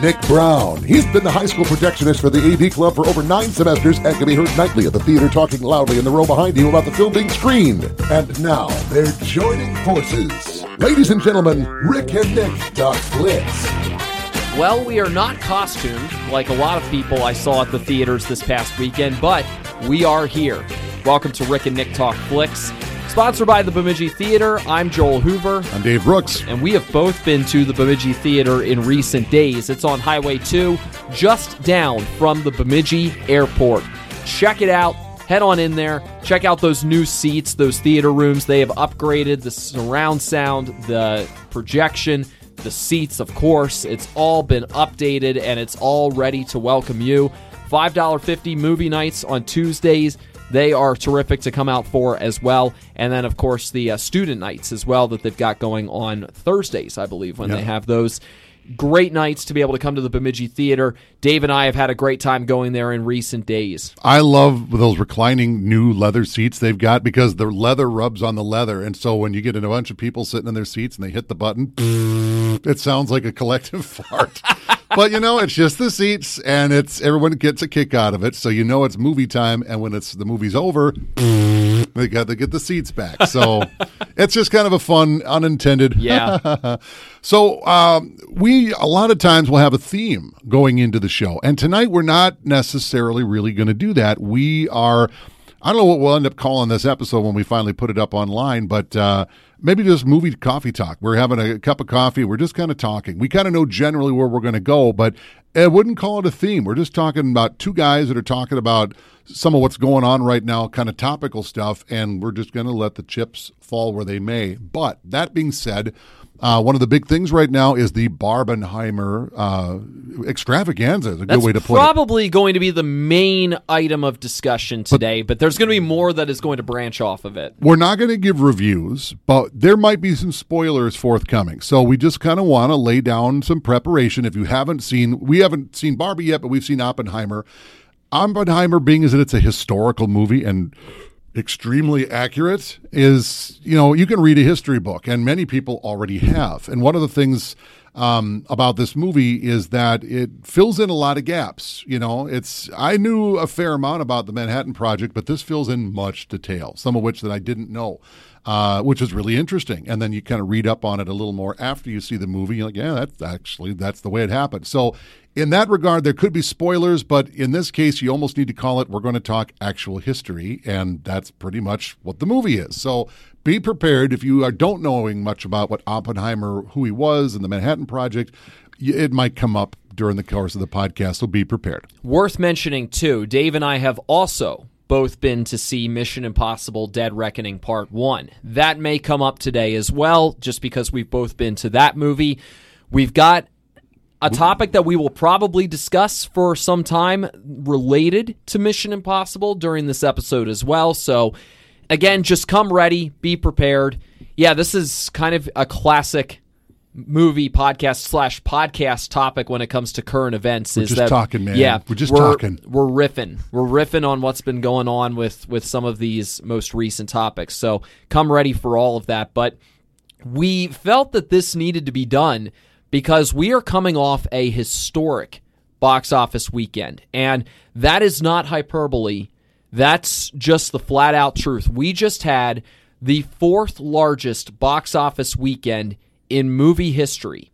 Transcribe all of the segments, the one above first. Nick Brown. He's been the high school projectionist for the AV Club for over 9 semesters and can be heard nightly at the theater talking loudly in the row behind you about the film being screened. And now they're joining forces. Ladies and gentlemen, Rick and Nick Talk Flicks. Well, we are not costumed like a lot of people I saw at the theaters this past weekend, but we are here. Welcome to Rick and Nick Talk Flicks. Sponsored by the Bemidji Theater, I'm Joel Hoover. I'm Dave Brooks. And we have both been to the Bemidji Theater in recent days. It's on Highway 2, just down from the Bemidji Airport. Check it out. Head on in there. Check out those new seats, those theater rooms. They have upgraded the surround sound, the projection, the seats, of course. It's all been updated, and it's all ready to welcome you. $5.50 movie nights on Tuesdays. They are terrific to come out for as well. And then, of course, the student nights as well that they've got going on Thursdays, I believe, when they have those. Great nights to be able to come to the Bemidji Theater. Dave and I have had a great time going there in recent days. I love those reclining new leather seats they've got because the leather rubs on the leather. And so when you get a bunch of people sitting in their seats and they hit the button, it sounds like a collective fart. But, you know, it's just the seats, and it's everyone gets a kick out of it. So you know it's movie time, and when it's the movie's over, they got to get the seats back. So it's just kind of a fun, unintended. Yeah. So we, a lot of times, will have a theme going into the show. And tonight we're not necessarily really going to do that. We are, I don't know what we'll end up calling this episode when we finally put it up online, but maybe just movie coffee talk. We're having a cup of coffee. We're just kind of talking. We kind of know generally where we're going to go, but I wouldn't call it a theme. We're just talking about two guys that are talking about some of what's going on right now, kind of topical stuff, and we're just going to let the chips fall where they may. But that being said, one of the big things right now is the Barbenheimer extravaganza is a good way to put it. That's probably going to be the main item of discussion today, but there's going to be more that is going to branch off of it. We're not going to give reviews, but there might be some spoilers forthcoming. So we just kind of want to lay down some preparation. If you haven't seen, we haven't seen Barbie yet, but we've seen Oppenheimer. Oppenheimer, being as it's a historical movie and extremely accurate, is, you know, you can read a history book, and many people already have. And one of the things about this movie is that it fills in a lot of gaps. You know, it's, I knew a fair amount about the Manhattan Project, but this fills in much detail, some of which that I didn't know, which is really interesting. And then you kind of read up on it a little more after you see the movie. You're like, yeah, that's the way it happened. So in that regard, there could be spoilers, but in this case, you almost need to call it, we're going to talk actual history, and that's pretty much what the movie is. So be prepared if you don't knowing much about what Oppenheimer, who he was, and the Manhattan Project. It might come up during the course of the podcast, so be prepared. Worth mentioning, too, Dave and I have also both been to see Mission Impossible Dead Reckoning Part One. That may come up today as well, just because we've both been to that movie. We've got a topic that we will probably discuss for some time related to Mission Impossible during this episode as well. So, again, just come ready, be prepared. Yeah, this is kind of a classic movie podcast/podcast topic when it comes to current events. We're talking, man. Yeah, we're talking. We're riffing. We're riffing on what's been going on with some of these most recent topics. So come ready for all of that. But we felt that this needed to be done because we are coming off a historic box office weekend. And that is not hyperbole. That's just the flat-out truth. We just had the 4th largest box office weekend in movie history.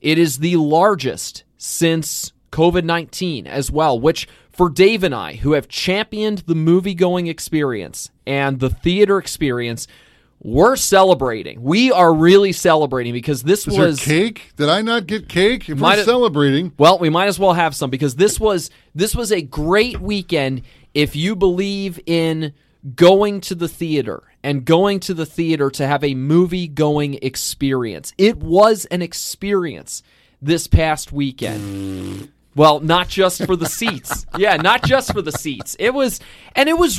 It is the largest since COVID-19 as well, which for Dave and I, who have championed the movie-going experience and the theater experience, we're celebrating. We are really celebrating because was cake? Did I not get cake? If we're celebrating. Well, we might as well have some because this was a great weekend if you believe in going to the theater and going to the theater to have a movie-going experience. It was an experience this past weekend. Well, not just for the seats. Yeah, not just for the seats. It was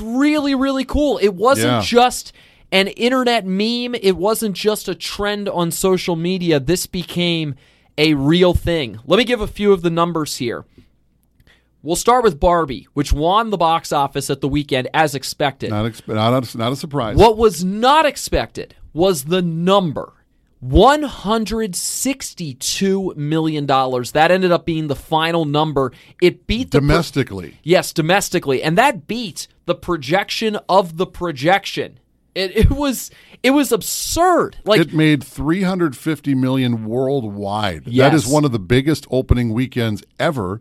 really, really cool. It wasn't just an internet meme. It wasn't just a trend on social media. This became a real thing. Let me give a few of the numbers here. We'll start with Barbie, which won the box office at the weekend as expected. Not a surprise. What was not expected was the number. $162 million. That ended up being the final number. It beat the... Domestically. Yes, domestically. And that beat the projection of the projection. It was absurd. Like, it made $350 million worldwide. Yes. That is one of the biggest opening weekends ever.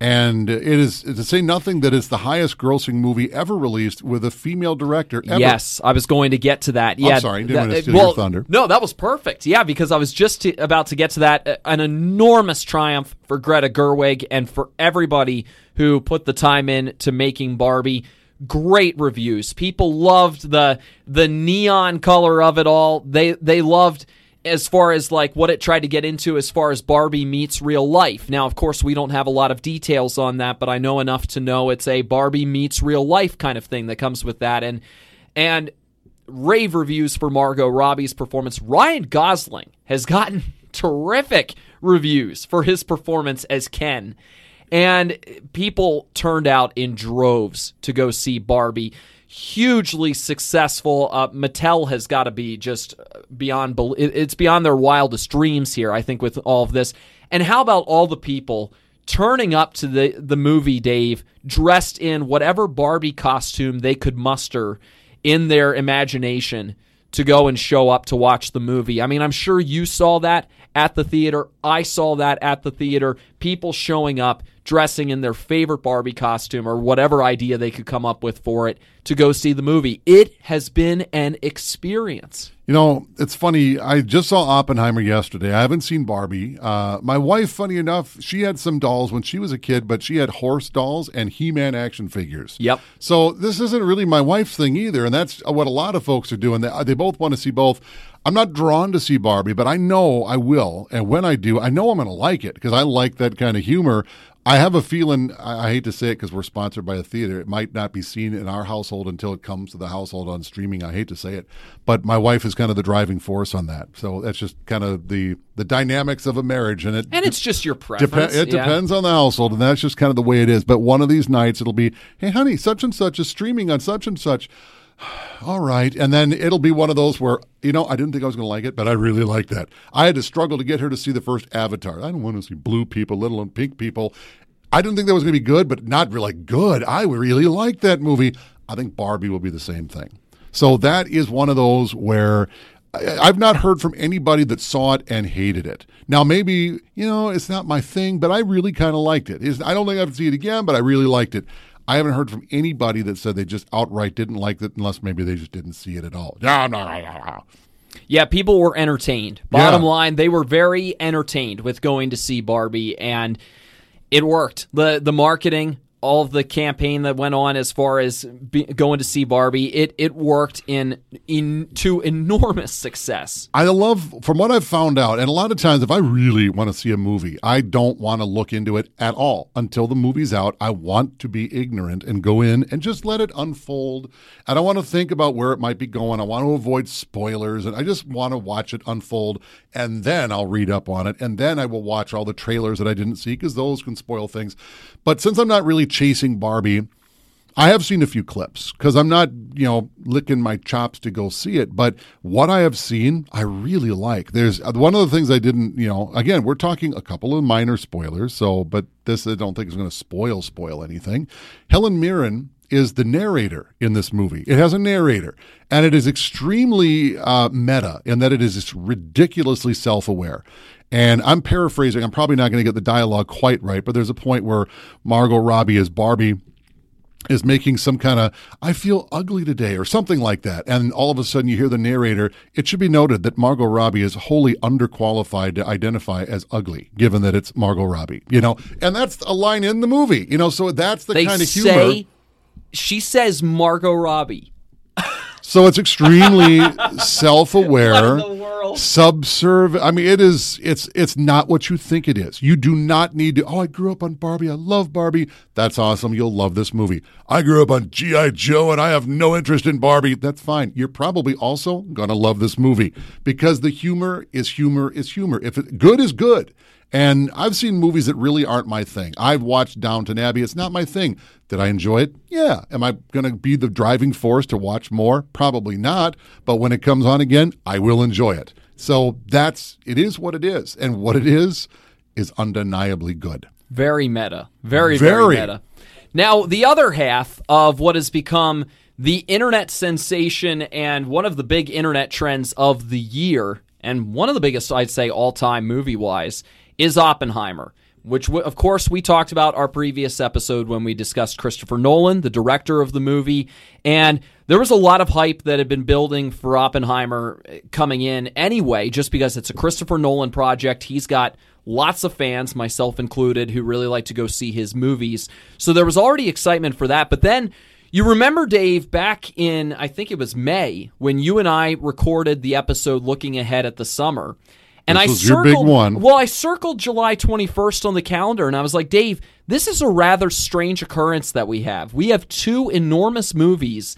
And it is, to say nothing, that it's the highest-grossing movie ever released with a female director ever. Yes, I was going to get to that. Yeah, I'm sorry, I didn't want to steal your thunder. No, that was perfect. Yeah, because I was just about to get to that. An enormous triumph for Greta Gerwig and for everybody who put the time in to making Barbie. Great reviews. People loved the neon color of it all. They loved... as far as like what it tried to get into as far as Barbie meets real life. Now, of course, we don't have a lot of details on that, but I know enough to know it's a Barbie meets real life kind of thing that comes with that. And rave reviews for Margot Robbie's performance. Ryan Gosling has gotten terrific reviews for his performance as Ken. And people turned out in droves to go see Barbie. Hugely successful. Mattel has got to be just beyond, it's beyond their wildest dreams here, I think, with all of this. And how about all the people turning up to the movie, Dave, dressed in whatever Barbie costume they could muster in their imagination to go and show up to watch the movie. I mean, I'm sure you saw that at the theater. I saw that at the theater. People showing up, dressing in their favorite Barbie costume or whatever idea they could come up with for it to go see the movie. It has been an experience. You know, it's funny. I just saw Oppenheimer yesterday. I haven't seen Barbie. My wife, funny enough, she had some dolls when she was a kid, but she had horse dolls and He-Man action figures. Yep. So this isn't really my wife's thing either, and that's what a lot of folks are doing. They both want to see both. I'm not drawn to see Barbie, but I know I will, and when I do, I know I'm going to like it because I like that kind of humor. I have a feeling, I hate to say it because we're sponsored by a theater, it might not be seen in our household until it comes to the household on streaming. I hate to say it, but my wife is kind of the driving force on that. So that's just kind of the dynamics of a marriage. And it's just your preference. It depends on the household, and that's just kind of the way it is. But one of these nights it'll be, hey, honey, such and such is streaming on such and such. All right. And then it'll be one of those where, you know, I didn't think I was going to like it, but I really liked that. I had to struggle to get her to see the first Avatar. I don't want to see blue people, let alone pink people. I didn't think that was going to be good, but not really good. I really liked that movie. I think Barbie will be the same thing. So that is one of those where I've not heard from anybody that saw it and hated it. Now, maybe, you know, it's not my thing, but I really kind of liked it. I don't think I have to see it again, but I really liked it. I haven't heard from anybody that said they just outright didn't like it, unless maybe they just didn't see it at all. Yeah, people were entertained. Bottom line, they were very entertained with going to see Barbie, and it worked. The marketing, all of the campaign that went on as far as going to see Barbie, it worked to enormous success. I love, from what I've found out, and a lot of times if I really want to see a movie, I don't want to look into it at all until the movie's out. I want to be ignorant and go in and just let it unfold. I don't want to think about where it might be going. I want to avoid spoilers, and I just want to watch it unfold, and then I'll read up on it, and then I will watch all the trailers that I didn't see because those can spoil things. But since I'm not really chasing Barbie, I have seen a few clips because I'm not, you know, licking my chops to go see it. But what I have seen, I really like. There's one of the things I didn't, you know, again, we're talking a couple of minor spoilers. So, but this I don't think is going to spoil anything. Helen Mirren is the narrator in this movie. It has a narrator, and it is extremely meta in that it is just ridiculously self-aware. And I'm paraphrasing. I'm probably not going to get the dialogue quite right, but there's a point where Margot Robbie as Barbie is making some kind of, I feel ugly today or something like that. And all of a sudden you hear the narrator. It should be noted that Margot Robbie is wholly underqualified to identify as ugly, given that it's Margot Robbie, you know, and that's a line in the movie, you know, so that's the kind of humor. She says Margot Robbie. So it's extremely self-aware. Carl. Subservient. I mean, it is. It's not what you think it is. You do not need to. Oh, I grew up on Barbie. I love Barbie. That's awesome. You'll love this movie. I grew up on G.I. Joe, and I have no interest in Barbie. That's fine. You're probably also gonna love this movie because the humor is humor is humor. If it, good is good. And I've seen movies that really aren't my thing. I've watched Downton Abbey. It's not my thing. Did I enjoy it? Yeah. Am I going to be the driving force to watch more? Probably not. But when it comes on again, I will enjoy it. So it is what it is. And what it is undeniably good. Very meta. Very, very, very meta. Now, the other half of what has become the internet sensation and one of the big internet trends of the year, and one of the biggest, I'd say, all-time movie-wise, is Oppenheimer, which, of course, we talked about our previous episode when we discussed Christopher Nolan, the director of the movie, and there was a lot of hype that had been building for Oppenheimer coming in anyway, just because it's a Christopher Nolan project. He's got lots of fans, myself included, who really like to go see his movies, so there was already excitement for that, but then you remember, Dave, back in, I think it was May, when you and I recorded the episode looking ahead at the summer. And this was your big one. Well, I circled July 21st on the calendar, and I was like, Dave, this is a rather strange occurrence that we have. We have two enormous movies,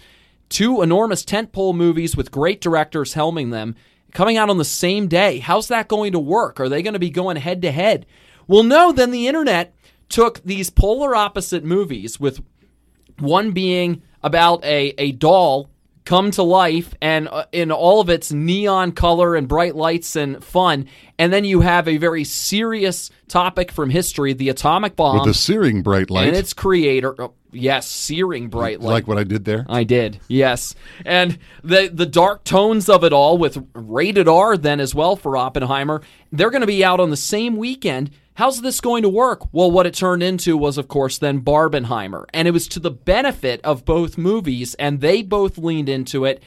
two enormous tentpole movies with great directors helming them, coming out on the same day. How's that going to work? Are they going to be going head-to-head? Well, no, then the internet took these polar opposite movies, with one being about a doll come to life and in all of its neon color and bright lights and fun. And then you have a very serious topic from history, the atomic bomb. With a searing bright light. And its creator. Oh, yes, searing bright light. Like what I did there? I did, yes. And the dark tones of it all with rated R then as well for Oppenheimer. They're going to be out on the same weekend. How's this going to work? Well, what it turned into was, of course, then Barbenheimer. And it was to the benefit of both movies, and they both leaned into it.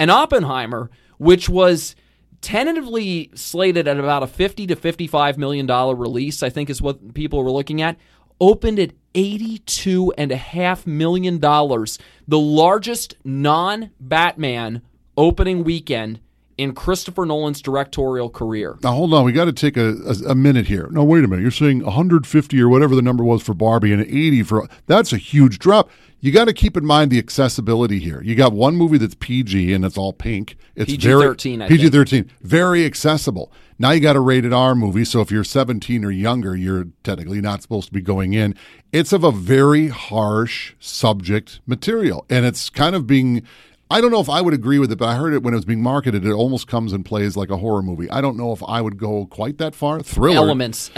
And Oppenheimer, which was tentatively slated at about a $50 to $55 million release, I think is what people were looking at, opened at $82.5 million, the largest non-Batman opening weekend in Christopher Nolan's directorial career. Now, hold on. We got to take a minute here. No, wait a minute. You're saying 150 or whatever the number was for Barbie and 80 for... That's a huge drop. You got to keep in mind the accessibility here. You got one movie that's PG and it's all pink. It's PG-13, I think. PG-13. Very accessible. Now you got a rated R movie, so if you're 17 or younger, you're technically not supposed to be going in. It's of a very harsh subject material, and it's kind of being... I don't know if I would agree with it, but I heard it when it was being marketed. It almost comes and plays like a horror movie. I don't know if I would go quite that far. Thriller. Elements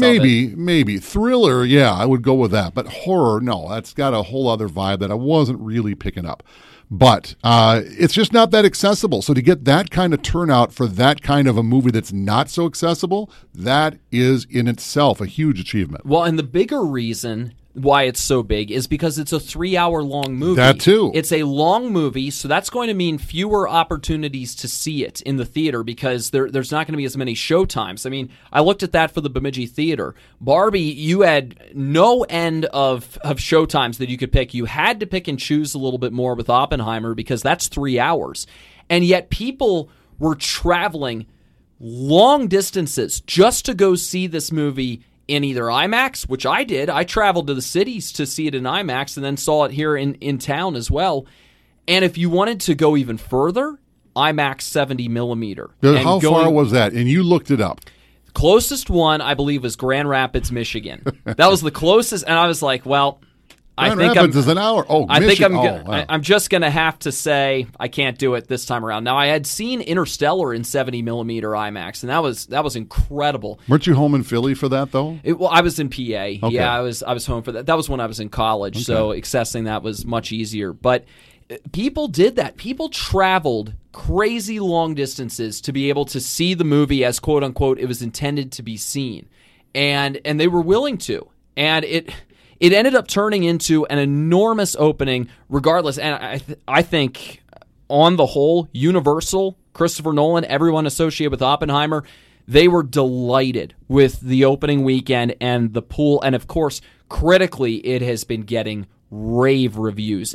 maybe, of it. Maybe. Thriller, yeah, I would go with that. But horror, no, that's got a whole other vibe that I wasn't really picking up. But it's just not that accessible. So to get that kind of turnout for that kind of a movie that's not so accessible, that is in itself a huge achievement. Well, and the bigger reason why it's so big is because it's a 3-hour long movie. That too. It's a long movie, so that's going to mean fewer opportunities to see it in the theater because there's not going to be as many showtimes. I mean, I looked at that for the Bemidji Theater. Barbie, you had no end of showtimes that you could pick. You had to pick and choose a little bit more with Oppenheimer because that's 3 hours. And yet people were traveling long distances just to go see this movie in either IMAX, which I did. I traveled to the cities to see it in IMAX and then saw it here in town as well. And if you wanted to go even further, IMAX 70 millimeter. How far was that? And you looked it up. Closest one, I believe, was Grand Rapids, Michigan. That was the closest. And I was like, well, I think Grand Rapids is an hour. Oh, I think I'm just going to have to say I can't do it this time around. Now I had seen Interstellar in 70 millimeter IMAX, and that was incredible. Weren't you home in Philly for that though? Well, I was in PA. Okay. Yeah, I was home for that. That was when I was in college, okay. So accessing that was much easier. But people did that. People traveled crazy long distances to be able to see the movie as quote unquote it was intended to be seen, and they were willing to, and it. It ended up turning into an enormous opening regardless, and I think on the whole, Universal, Christopher Nolan, everyone associated with Oppenheimer, they were delighted with the opening weekend and the pool, and of course, critically, it has been getting rave reviews.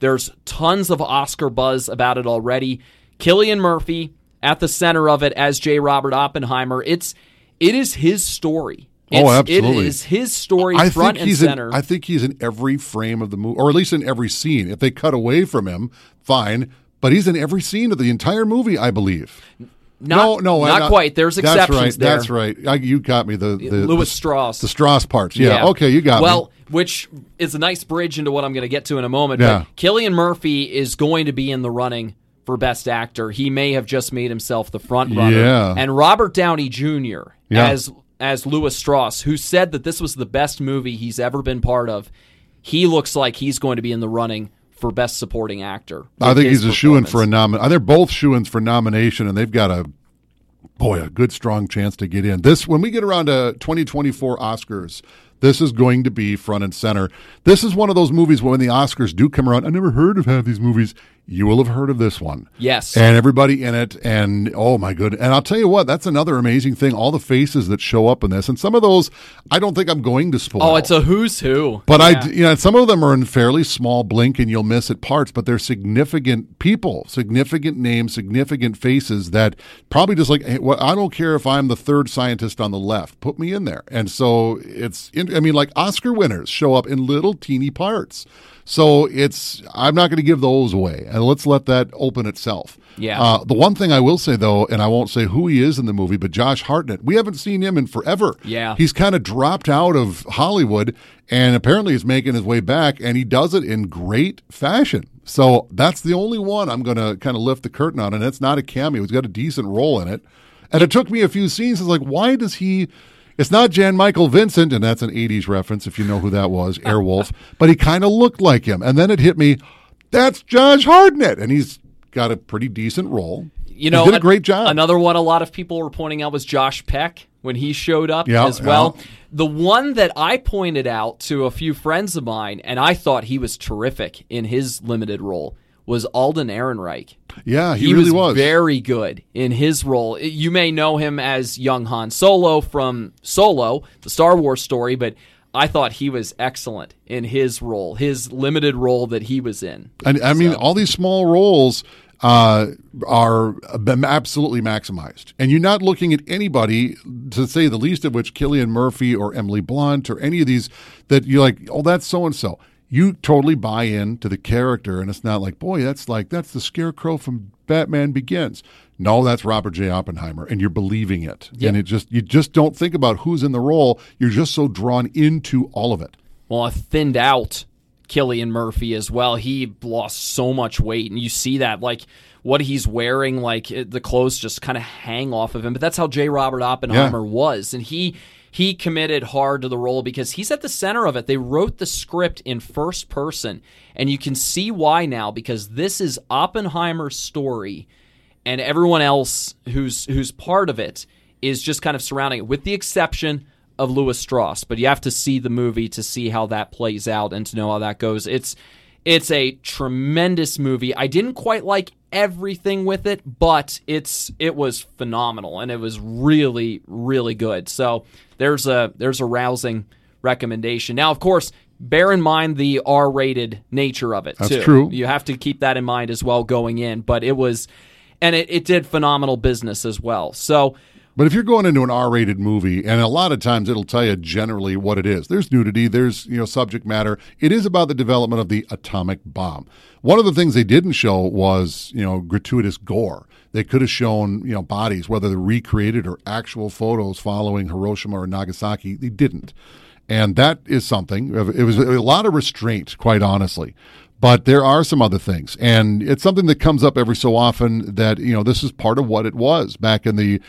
There's tons of Oscar buzz about it already. Cillian Murphy, at the center of it as J. Robert Oppenheimer. It is his story. Absolutely. It is his story front and center. I think he's in every frame of the movie, or at least in every scene. If they cut away from him, fine. But he's in every scene of the entire movie, I believe. Not quite. There's exceptions there. That's right. You got me. The Louis Strauss. The Strauss parts. Yeah. Okay, you got me. Which is a nice bridge into what I'm going to get to in a moment. Yeah. But Cillian Murphy is going to be in the running for Best Actor. He may have just made himself the front runner. Yeah. And Robert Downey Jr. as Louis Strauss, who said that this was the best movie he's ever been part of, he looks like he's going to be in the running for Best Supporting Actor. I think he's a shoo-in for a nomination. They're both shoo-ins for nomination, and they've got a good, strong chance to get in. When we get around to 2024 Oscars, this is going to be front and center. This is one of those movies when the Oscars do come around. I never heard of half these movies. You will have heard of this one. Yes. And everybody in it, and oh my goodness. And I'll tell you what, that's another amazing thing, all the faces that show up in this. And some of those, I don't think I'm going to spoil. Oh, it's a who's who. But some of them are in fairly small blink and you'll miss at parts, but they're significant people, significant names, significant faces that probably just like, hey, well, I don't care if I'm the third scientist on the left, put me in there. And so Oscar winners show up in little teeny parts. So I'm not going to give those away, and let's let that open itself. Yeah. The one thing I will say, though, and I won't say who he is in the movie, but Josh Hartnett, we haven't seen him in forever. Yeah. He's kind of dropped out of Hollywood, and apparently he's making his way back, and he does it in great fashion. So that's the only one I'm going to kind of lift the curtain on, and it's not a cameo. He's got a decent role in it, and it took me a few scenes. It's like, why does he... It's not Jan Michael Vincent, and that's an 80s reference if you know who that was, Airwolf, but he kind of looked like him. And then it hit me, that's Josh Hartnett, and he's got a pretty decent role. He did a great job. Another one a lot of people were pointing out was Josh Peck when he showed up as well. Yeah. The one that I pointed out to a few friends of mine, and I thought he was terrific in his limited role, was Alden Ehrenreich. Yeah, he really was very good in his role. You may know him as young Han Solo from Solo, the Star Wars story, but I thought he was excellent in his role, his limited role that he was in. And I mean, all these small roles are absolutely maximized. And you're not looking at anybody, to say the least of which, Cillian Murphy or Emily Blunt or any of these that you're like, oh, that's so-and-so. You totally buy in to the character, and it's not like, boy, that's the Scarecrow from Batman Begins. No, that's Robert J. Oppenheimer, and you're believing it. Yeah. And you just don't think about who's in the role. You're just so drawn into all of it. Well, I thinned out Cillian Murphy as well. He lost so much weight, and you see that, like what he's wearing, like the clothes just kind of hang off of him. But that's how J. Robert Oppenheimer was, and He committed hard to the role because he's at the center of it. They wrote the script in first person, and you can see why now, because this is Oppenheimer's story, and everyone else who's part of it is just kind of surrounding it, with the exception of Louis Strauss. But you have to see the movie to see how that plays out and to know how that goes. It's a tremendous movie. I didn't quite like everything with it, but it was phenomenal, and it was really, really good. So there's a rousing recommendation. Now, of course, bear in mind the R-rated nature of it, too. That's true. You have to keep that in mind as well going in, but it did phenomenal business as well. So... But if you're going into an R-rated movie, and a lot of times it'll tell you generally what it is. There's nudity, there's subject matter. It is about the development of the atomic bomb. One of the things they didn't show was gratuitous gore. They could have shown bodies, whether they're recreated or actual photos following Hiroshima or Nagasaki. They didn't, and that is something. It was a lot of restraint, quite honestly. But there are some other things, and it's something that comes up every so often that, this is part of what it was back in the,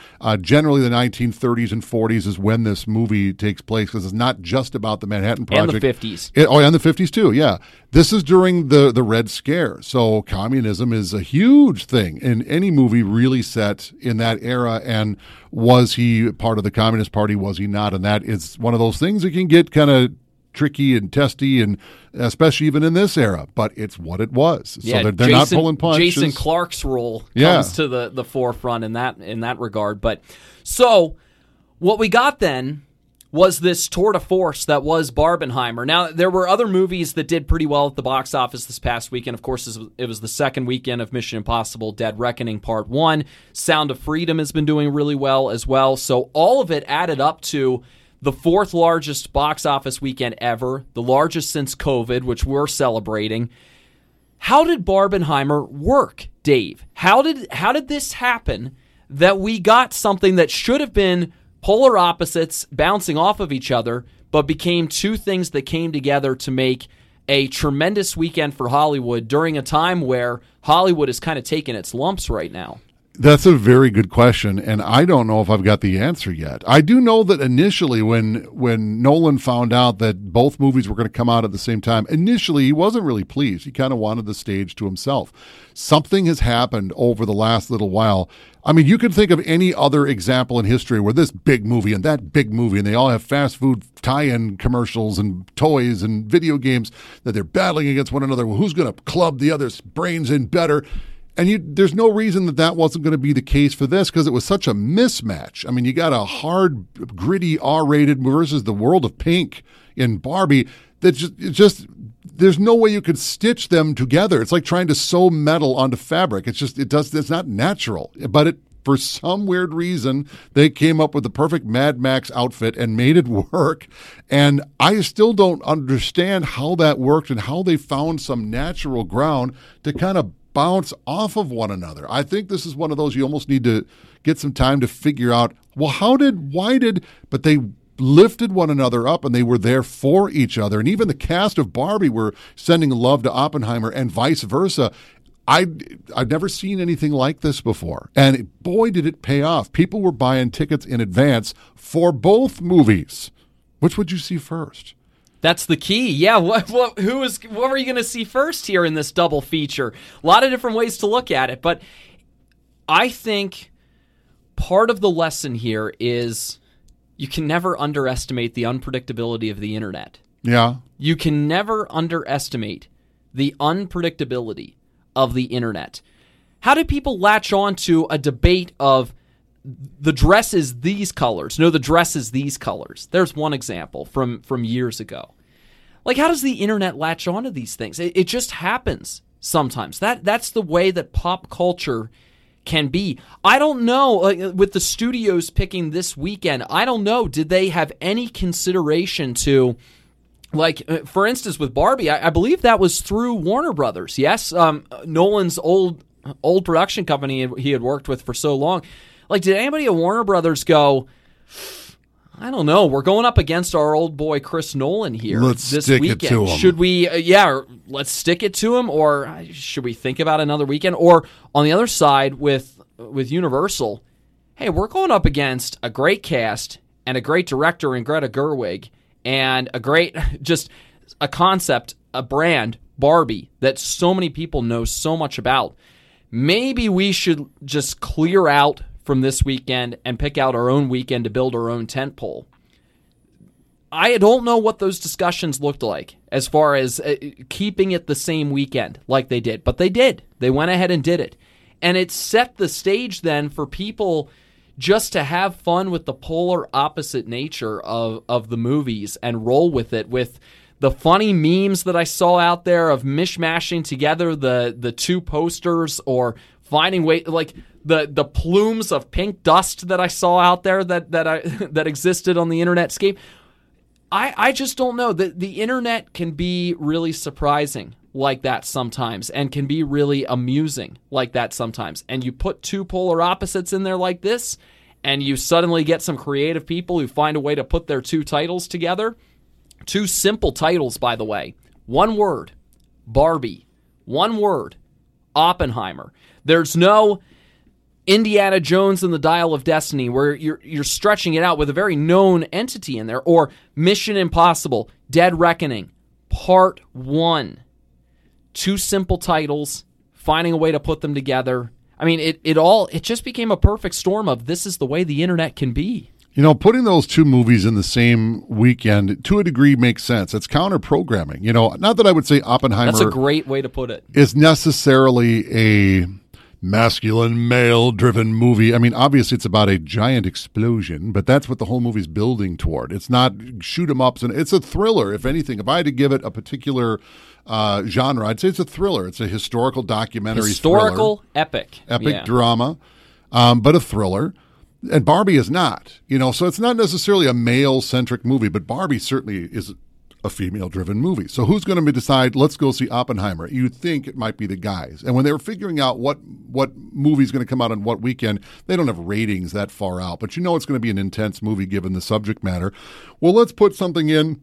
generally the 1930s and 40s is when this movie takes place, because it's not just about the Manhattan Project. And the 50s. And the 50s too, yeah. This is during the Red Scare, so communism is a huge thing in any movie really set in that era, and was he part of the Communist Party, was he not? And that is one of those things that can get kind of tricky and testy, and especially even in this era, but it's what it was. So they're not pulling punches. Jason Clark's role comes to the forefront in that regard. But so what we got then was this tour de force that was Barbenheimer. Now, there were other movies that did pretty well at the box office this past weekend. Of course, it was the second weekend of Mission Impossible Dead Reckoning Part One. Sound of Freedom has been doing really well as well. So all of it added up to the fourth largest box office weekend ever, the largest since COVID, which we're celebrating. How did Barbenheimer work, Dave? How did this happen that we got something that should have been polar opposites bouncing off of each other, but became two things that came together to make a tremendous weekend for Hollywood during a time where Hollywood is kind of taking its lumps right now? That's a very good question, and I don't know if I've got the answer yet. I do know that initially when Nolan found out that both movies were going to come out at the same time, initially he wasn't really pleased. He kind of wanted the stage to himself. Something has happened over the last little while. I mean, you could think of any other example in history where this big movie and that big movie, and they all have fast food tie-in commercials and toys and video games that they're battling against one another. Well, who's going to club the other's brains in better? And there's no reason that wasn't going to be the case for this, because it was such a mismatch. I mean, you got a hard, gritty R-rated versus the world of pink in Barbie. That just there's no way you could stitch them together. It's like trying to sew metal onto fabric. It's not natural. But for some weird reason, they came up with the perfect Mad Max outfit and made it work. And I still don't understand how that worked and how they found some natural ground to kind of bounce off of one another. I think this is one of those you almost need to get some time to figure out, well, but they lifted one another up and they were there for each other. And even the cast of Barbie were sending love to Oppenheimer and vice versa. I've never seen anything like this before. And boy, did it pay off. People were buying tickets in advance for both movies. Which would you see first? That's the key. Yeah, what were you going to see first here in this double feature? A lot of different ways to look at it, but I think part of the lesson here is you can never underestimate the unpredictability of the internet. Yeah. You can never underestimate the unpredictability of the internet. How do people latch on to a debate of the dress is these colors? No, the dress is these colors. There's one example from years ago. Like, how does the internet latch onto these things? It just happens sometimes. That's the way that pop culture can be. I don't know, with the studios picking this weekend, I don't know, did they have any consideration to, like, for instance, with Barbie, I believe that was through Warner Brothers. Yes, Nolan's old production company he had worked with for so long. Like, did anybody at Warner Brothers go, I don't know, we're going up against our old boy Chris Nolan here this weekend. Let's stick it to him. Should we, let's stick it to him, or should we think about another weekend? Or on the other side with Universal, hey, we're going up against a great cast and a great director in Greta Gerwig and a concept, a brand, Barbie, that so many people know so much about. Maybe we should just clear out from this weekend and pick out our own weekend to build our own tent pole. I don't know what those discussions looked like as far as keeping it the same weekend like they did, but they did. They went ahead and did it. And it set the stage then for people just to have fun with the polar opposite nature of the movies and roll with it, with the funny memes that I saw out there of mishmashing together the two posters, or finding way, like the plumes of pink dust that I saw out there that existed on the internet scape. I just don't know. The internet can be really surprising like that sometimes, and can be really amusing like that sometimes. And you put two polar opposites in there like this, and you suddenly get some creative people who find a way to put their two titles together. Two simple titles, by the way. One word, Barbie. One word, Oppenheimer. There's no Indiana Jones and the Dial of Destiny where you're stretching it out with a very known entity in there, or Mission Impossible Dead Reckoning Part 1. Two simple titles, finding a way to put them together. I mean, it just became a perfect storm of this is the way the internet can be. You know, putting those two movies in the same weekend, to a degree, makes sense. It's counter-programming. You know, not that I would say Oppenheimer... That's a great way to put it. ...is necessarily a masculine, male-driven movie. I mean, obviously it's about a giant explosion, but that's what the whole movie's building toward. It's not shoot-em-ups, and it's a thriller, if anything. If I had to give it a particular genre, I'd say it's a thriller. It's a historical documentary Historical epic drama, but a thriller. And Barbie is not, you know, so it's not necessarily a male-centric movie, but Barbie certainly is a female-driven movie. So who's going to decide, let's go see Oppenheimer? You'd think it might be the guys. And when they were figuring out what movie's going to come out on what weekend, they don't have ratings that far out. But you know it's going to be an intense movie given the subject matter. Well, let's put something in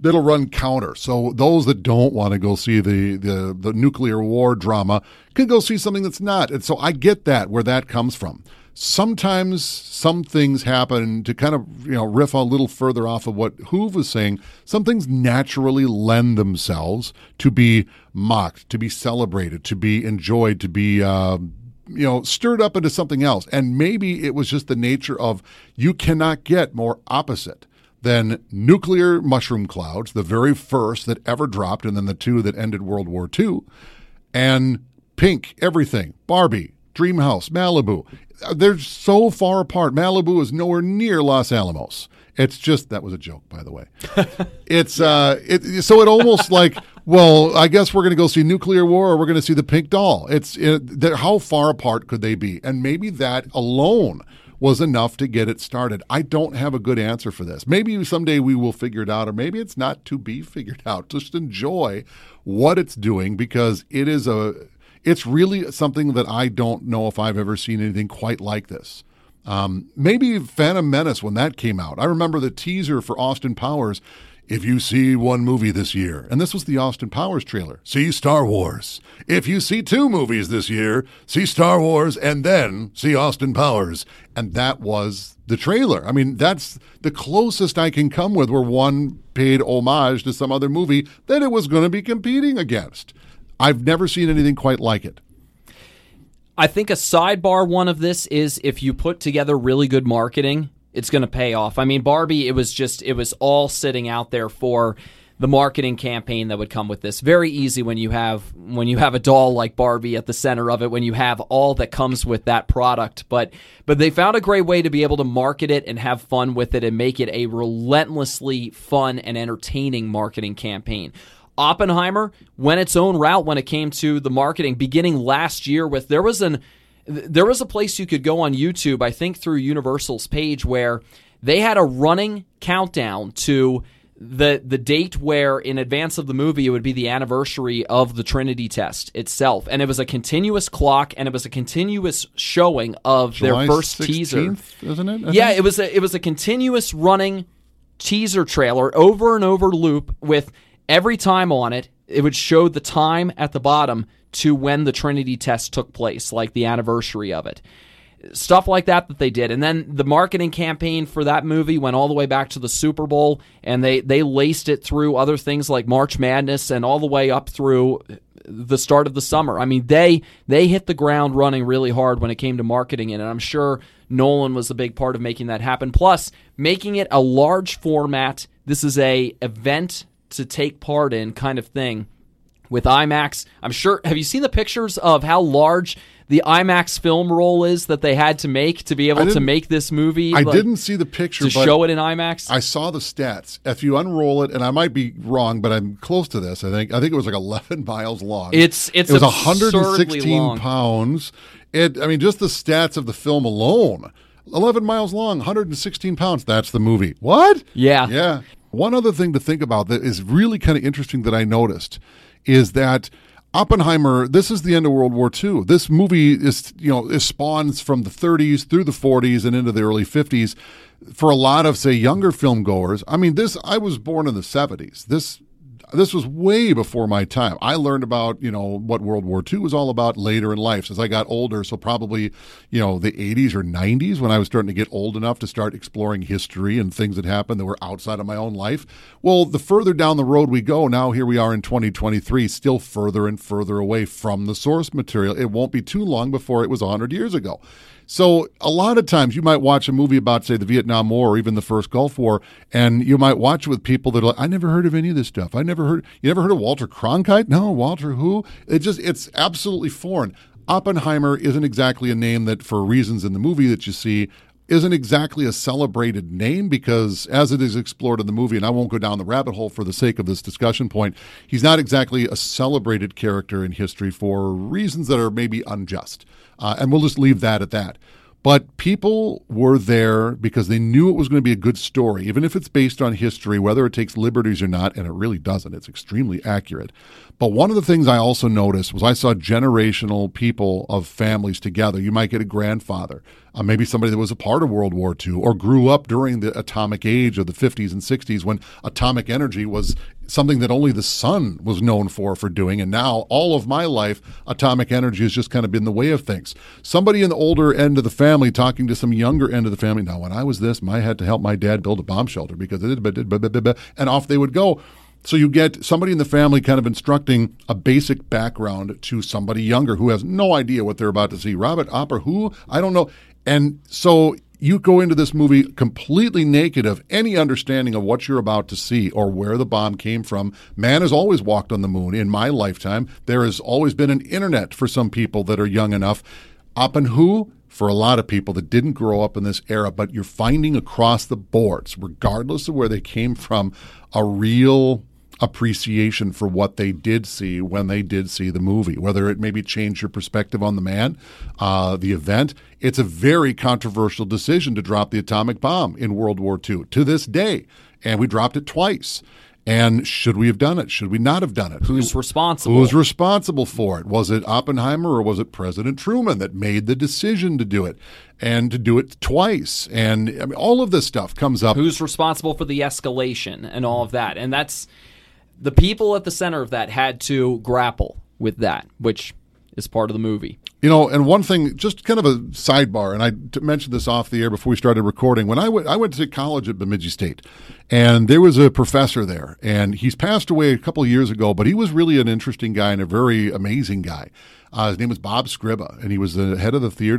that'll run counter. So those that don't want to go see the nuclear war drama can go see something that's not. And so I get that, where that comes from. Sometimes some things happen to kind of, you know, riff a little further off of what Hoove was saying. Some things naturally lend themselves to be mocked, to be celebrated, to be enjoyed, to be, you know, stirred up into something else. And maybe it was just the nature of, you cannot get more opposite than nuclear mushroom clouds, the very first that ever dropped, and then the two that ended World War II, and pink, everything, Barbie, Dreamhouse, Malibu. They're so far apart. Malibu is nowhere near Los Alamos. It's just, that was a joke, by the way. It's so it almost like, well, I guess we're going to go see Nuclear War, or we're going to see The Pink Doll. How far apart could they be? And maybe that alone was enough to get it started. I don't have a good answer for this. Maybe someday we will figure it out, or maybe it's not to be figured out. Just enjoy what it's doing, because it is it's really something that I don't know if I've ever seen anything quite like this. Maybe Phantom Menace, when that came out. I remember the teaser for Austin Powers, if you see one movie this year. And this was the Austin Powers trailer. See Star Wars. If you see two movies this year, see Star Wars and then see Austin Powers. And that was the trailer. I mean, that's the closest I can come with, where one paid homage to some other movie that it was going to be competing against. I've never seen anything quite like it. I think a sidebar one of this is, if you put together really good marketing, it's going to pay off. I mean, Barbie, it was all sitting out there for the marketing campaign that would come with this. Very easy when you have a doll like Barbie at the center of it, when you have all that comes with that product. But they found a great way to be able to market it and have fun with it and make it a relentlessly fun and entertaining marketing campaign. Oppenheimer went its own route when it came to the marketing, beginning last year with, there was a place you could go on YouTube, I think through Universal's page, where they had a running countdown to the date where, in advance of the movie, it would be the anniversary of the Trinity test itself. And it was a continuous clock, and it was a continuous showing of July their first 16th, teaser. Isn't it? Yeah, it was a continuous running teaser trailer over and over loop with... Every time on it, it would show the time at the bottom to when the Trinity test took place, like the anniversary of it. Stuff like that they did. And then the marketing campaign for that movie went all the way back to the Super Bowl, and they laced it through other things like March Madness and all the way up through the start of the summer. I mean, they hit the ground running really hard when it came to marketing it, and I'm sure Nolan was a big part of making that happen. Plus, making it a large format, this is a event to take part in kind of thing with IMAX. I'm sure, have you seen the pictures of how large the IMAX film roll is that they had to make to be able to make this movie? I didn't see the picture. To show it in IMAX? I saw the stats. If you unroll it, and I might be wrong, but I'm close to this, I think it was like 11 miles long. It was 116 long. Pounds. I mean, just the stats of the film alone. 11 miles long, 116 pounds. That's the movie. What? Yeah. Yeah. One other thing to think about that is really kind of interesting that I noticed is that Oppenheimer, this is the end of World War II. This movie is spawns from the 30s through the 40s and into the early 50s. For a lot of, say, younger film goers, I mean, I was born in the 70s. This was way before my time. I learned about, what World War II was all about later in life, as I got older. So probably, the 80s or 90s, when I was starting to get old enough to start exploring history and things that happened that were outside of my own life. Well, the further down the road we go, now here we are in 2023, still further and further away from the source material. It won't be too long before it was 100 years ago. So a lot of times you might watch a movie about, say, the Vietnam War or even the first Gulf War, and you might watch it with people that are like, I never heard of any of this stuff. You never heard of Walter Cronkite? No, Walter who? It's absolutely foreign. Oppenheimer isn't exactly a name that, for reasons in the movie that you see, isn't exactly a celebrated name, because as it is explored in the movie, and I won't go down the rabbit hole for the sake of this discussion point, he's not exactly a celebrated character in history for reasons that are maybe unjust. And we'll just leave that at that. But people were there because they knew it was going to be a good story, even if it's based on history, whether it takes liberties or not, and it really doesn't. It's extremely accurate. But one of the things I also noticed was I saw generational people of families together. You might get a grandfather, maybe somebody that was a part of World War II or grew up during the atomic age of the 50s and 60s when atomic energy was something that only the sun was known for doing. And now all of my life, atomic energy has just kind of been the way of things. Somebody in the older end of the family talking to some younger end of the family. Now, when I was this, I had to help my dad build a bomb shelter because it did, and off they would go. So you get somebody in the family kind of instructing a basic background to somebody younger who has no idea what they're about to see. Robert Oppenheimer, who? I don't know. And so you go into this movie completely naked of any understanding of what you're about to see or where the bomb came from. Man has always walked on the moon in my lifetime. There has always been an internet for some people that are young enough. Oppenheimer, for a lot of people that didn't grow up in this era, but you're finding across the boards, regardless of where they came from, a real appreciation for what they did see when they did see the movie, whether it maybe changed your perspective on the man, the event. It's a very controversial decision to drop the atomic bomb in World War II to this day, and we dropped it twice. And should we have done it? Should we not have done it? Who's responsible? Who's responsible for it? Was it Oppenheimer or was it President Truman that made the decision to do it and to do it twice? And I mean, all of this stuff comes up. Who's responsible for the escalation and all of that? And that's the people at the center of that had to grapple with that, which is part of the movie. You know, and one thing, just kind of a sidebar, and I mentioned this off the air before we started recording. When I went to college at Bemidji State, and there was a professor there, and he's passed away a couple of years ago, but he was really an interesting guy and a very amazing guy. His name was Bob Scriba, and he was the head of the theater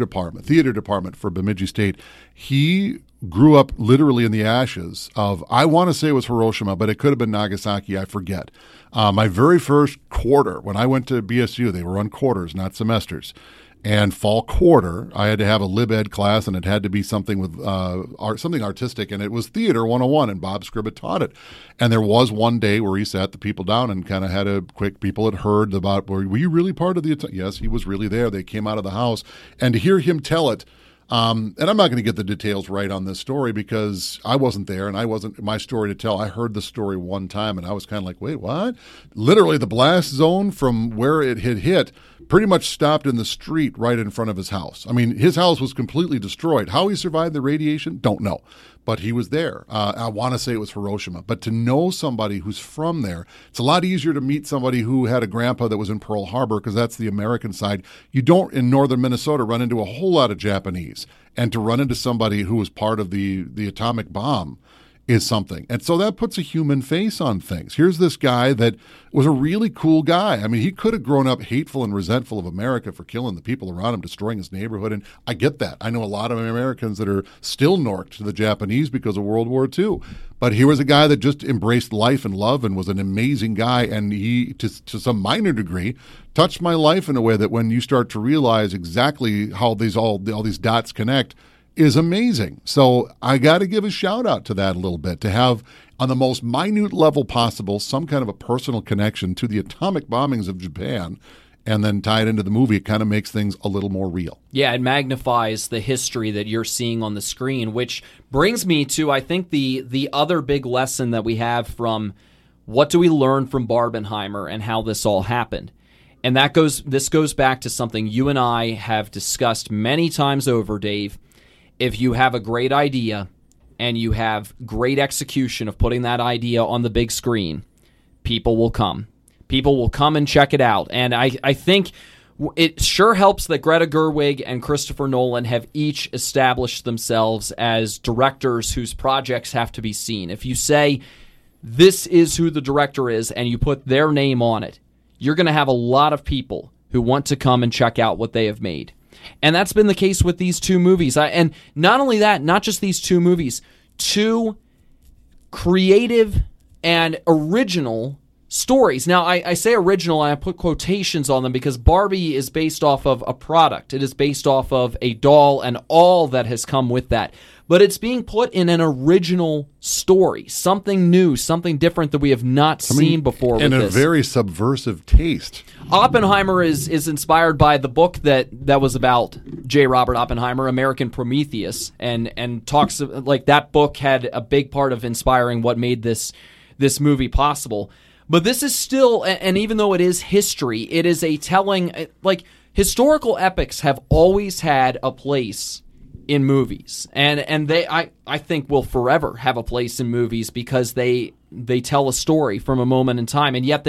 department for Bemidji State. He grew up literally in the ashes of, I want to say it was Hiroshima, but it could have been Nagasaki, I forget. My very first quarter, when I went to BSU, they were on quarters, not semesters. And fall quarter, I had to have a lib-ed class, and it had to be something with art, something artistic, and it was Theater 101, and Bob Scriba taught it. And there was one day where he sat the people down and kind of had a quick, people had heard about, were you really part of the, yes, he was really there. They came out of the house. And to hear him tell it, and I'm not going to get the details right on this story because I wasn't there and I wasn't my story to tell. I heard the story one time and I was kind of like, wait, what? Literally the blast zone from where it had hit pretty much stopped in the street right in front of his house. I mean, his house was completely destroyed. How he survived the radiation, don't know. But he was there. I want to say it was Hiroshima. But to know somebody who's from there, it's a lot easier to meet somebody who had a grandpa that was in Pearl Harbor because that's the American side. You don't, in northern Minnesota, run into a whole lot of Japanese. And to run into somebody who was part of the atomic bomb is something. And so that puts a human face on things. Here's this guy that was a really cool guy. I mean, he could have grown up hateful and resentful of America for killing the people around him, destroying his neighborhood. And I get that. I know a lot of Americans that are still norked to the Japanese because of World War II. But here was a guy that just embraced life and love and was an amazing guy. And he, to some minor degree, touched my life in a way that when you start to realize exactly how these all these dots connect, is amazing. So I got to give a shout out to that a little bit, to have on the most minute level possible some kind of a personal connection to the atomic bombings of Japan and then tie it into the movie. It kind of makes things a little more real. Yeah, it magnifies the history that you're seeing on the screen, which brings me to, I think, the other big lesson that we have from what do we learn from Barbenheimer and how this all happened. And this goes back to something you and I have discussed many times over, Dave. If you have a great idea and you have great execution of putting that idea on the big screen, people will come. People will come and check it out. And I think it sure helps that Greta Gerwig and Christopher Nolan have each established themselves as directors whose projects have to be seen. If you say, this is who the director is, and you put their name on it, you're going to have a lot of people who want to come and check out what they have made. And that's been the case with these two movies. And not only that, not just these two movies, two creative and original stories. Now, I say original, and I put quotations on them because Barbie is based off of a product. It is based off of a doll and all that has come with that. But it's being put in an original story, something new, something different that we have not seen before. And a very subversive taste. Oppenheimer is inspired by the book that was about J. Robert Oppenheimer, American Prometheus, and talks like that book had a big part of inspiring what made this movie possible. But this is still, and even though it is history, it is a telling, like, historical epics have always had a place in movies. And they, I think, will forever have a place in movies because they tell a story from a moment in time. And yet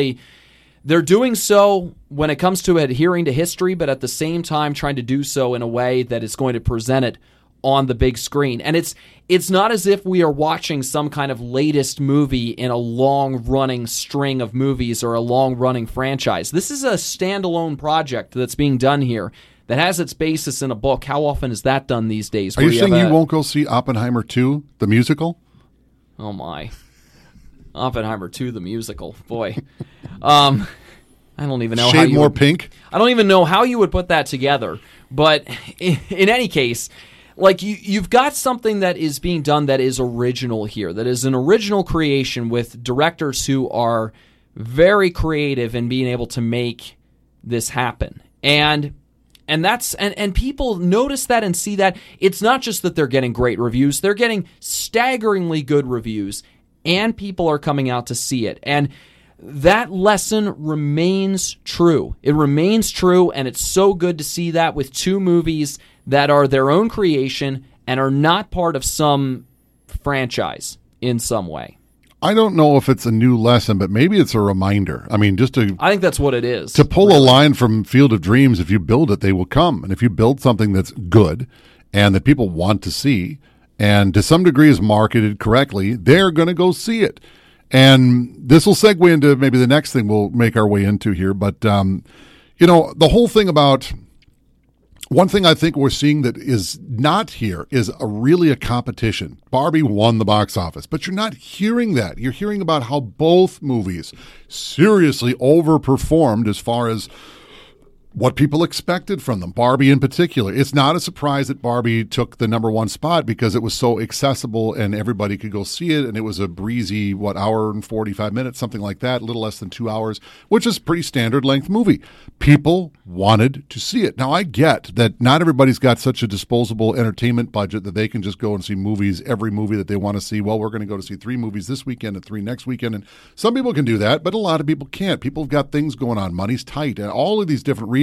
they're doing so when it comes to adhering to history, but at the same time trying to do so in a way that is going to present it on the big screen. And it's not as if we are watching some kind of latest movie in a long-running string of movies or a long-running franchise. This is a standalone project that's being done here that has its basis in a book. How often is that done these days? Are you saying you won't go see Oppenheimer 2, the musical? Oh, my. Oppenheimer 2, the musical. Boy. I don't even know how you Shade more pink? I don't even know how you would put that together. But in any case, like, you've got something that is being done that is original here, that is an original creation with directors who are very creative in being able to make this happen. And that's and people notice that and see that. It's not just that they're getting great reviews. They're getting staggeringly good reviews, and people are coming out to see it. And that lesson remains true. It remains true, and it's so good to see that with two movies that are their own creation and are not part of some franchise in some way. I don't know if it's a new lesson, but maybe it's a reminder. I mean, I think that's what it is. To pull a line from Field of Dreams, if you build it, they will come. And if you build something that's good and that people want to see and to some degree is marketed correctly, they're going to go see it. And this will segue into maybe the next thing we'll make our way into here. But, you know, the whole thing about... One thing I think we're seeing that is not here is really a competition. Barbie won the box office, but you're not hearing that. You're hearing about how both movies seriously overperformed as far as what people expected from them, Barbie in particular. It's not a surprise that Barbie took the #1 spot because it was so accessible and everybody could go see it, and it was a breezy, hour and 45 minutes, something like that, a little less than 2 hours, which is a pretty standard length movie. People wanted to see it. Now, I get that not everybody's got such a disposable entertainment budget that they can just go and see movies, every movie that they want to see. Well, we're going to go to see 3 movies this weekend and 3 next weekend, and some people can do that, but a lot of people can't. People have got things going on. Money's tight, and all of these different reasons.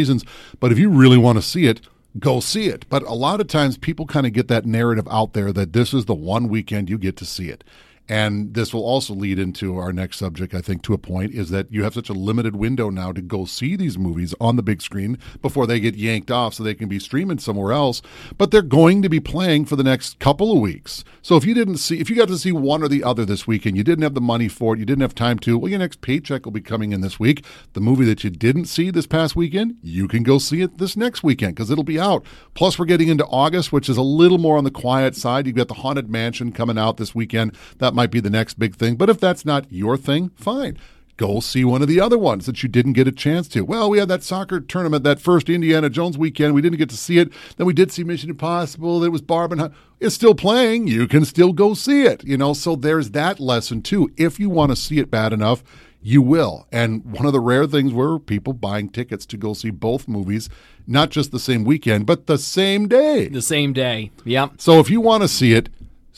But if you really want to see it, go see it. But a lot of times people kind of get that narrative out there that this is the one weekend you get to see it. And this will also lead into our next subject, I think, to a point, is that you have such a limited window now to go see these movies on the big screen before they get yanked off so they can be streaming somewhere else. But they're going to be playing for the next couple of weeks. So if you got to see one or the other this weekend, you didn't have the money for it, you didn't have time to, your next paycheck will be coming in this week. The movie that you didn't see this past weekend, you can go see it this next weekend because it'll be out. Plus, we're getting into August, which is a little more on the quiet side. You've got The Haunted Mansion coming out this weekend. That might be the next big thing, but if that's not your thing, fine. Go see one of the other ones that you didn't get a chance to. Well, we had that soccer tournament, that first Indiana Jones weekend. We didn't get to see it. Then we did see Mission Impossible. There was Barbenheimer. It's still playing. You can still go see it. So there's that lesson too. If you want to see it bad enough, you will. And one of the rare things were people buying tickets to go see both movies, not just the same weekend, but the same day. The same day, yep. So if you want to see it,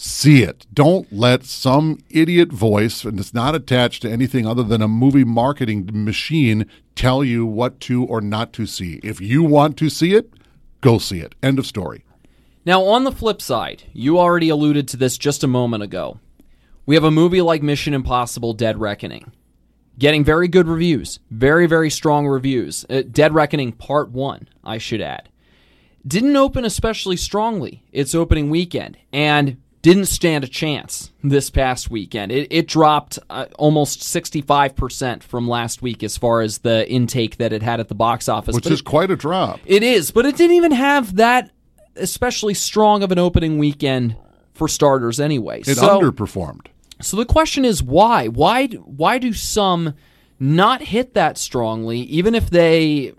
see it. Don't let some idiot voice, and it's not attached to anything other than a movie marketing machine, tell you what to or not to see. If you want to see it, go see it. End of story. Now, on the flip side, you already alluded to this just a moment ago. We have a movie like Mission Impossible Dead Reckoning, getting very good reviews, very, very strong reviews. Dead Reckoning Part 1, I should add. Didn't open especially strongly its opening weekend, and didn't stand a chance this past weekend. It dropped almost 65% from last week as far as the intake that it had at the box office. Which is quite a drop. It is, but it didn't even have that especially strong of an opening weekend for starters anyway. It underperformed. So the question is why? Why do some not hit that strongly, even if they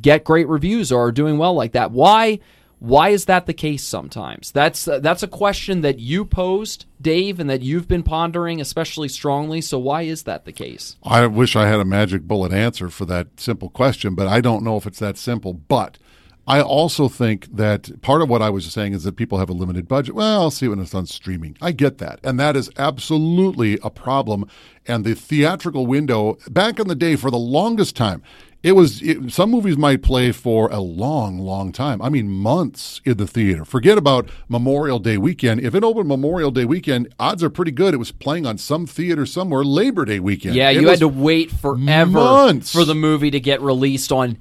get great reviews or are doing well like that. Why is that the case sometimes? That's a question that you posed, Dave, and that you've been pondering especially strongly. So why is that the case? I wish I had a magic bullet answer for that simple question, but I don't know if it's that simple. But I also think that part of what I was saying is that people have a limited budget. Well, I'll see when it's on streaming. I get that. And that is absolutely a problem. And the theatrical window, back in the day for the longest time, some movies might play for a long, long time. I mean, months in the theater. Forget about Memorial Day weekend. If it opened Memorial Day weekend, odds are pretty good it was playing on some theater somewhere Labor Day weekend. Yeah, you had to wait forever for the movie to get released on,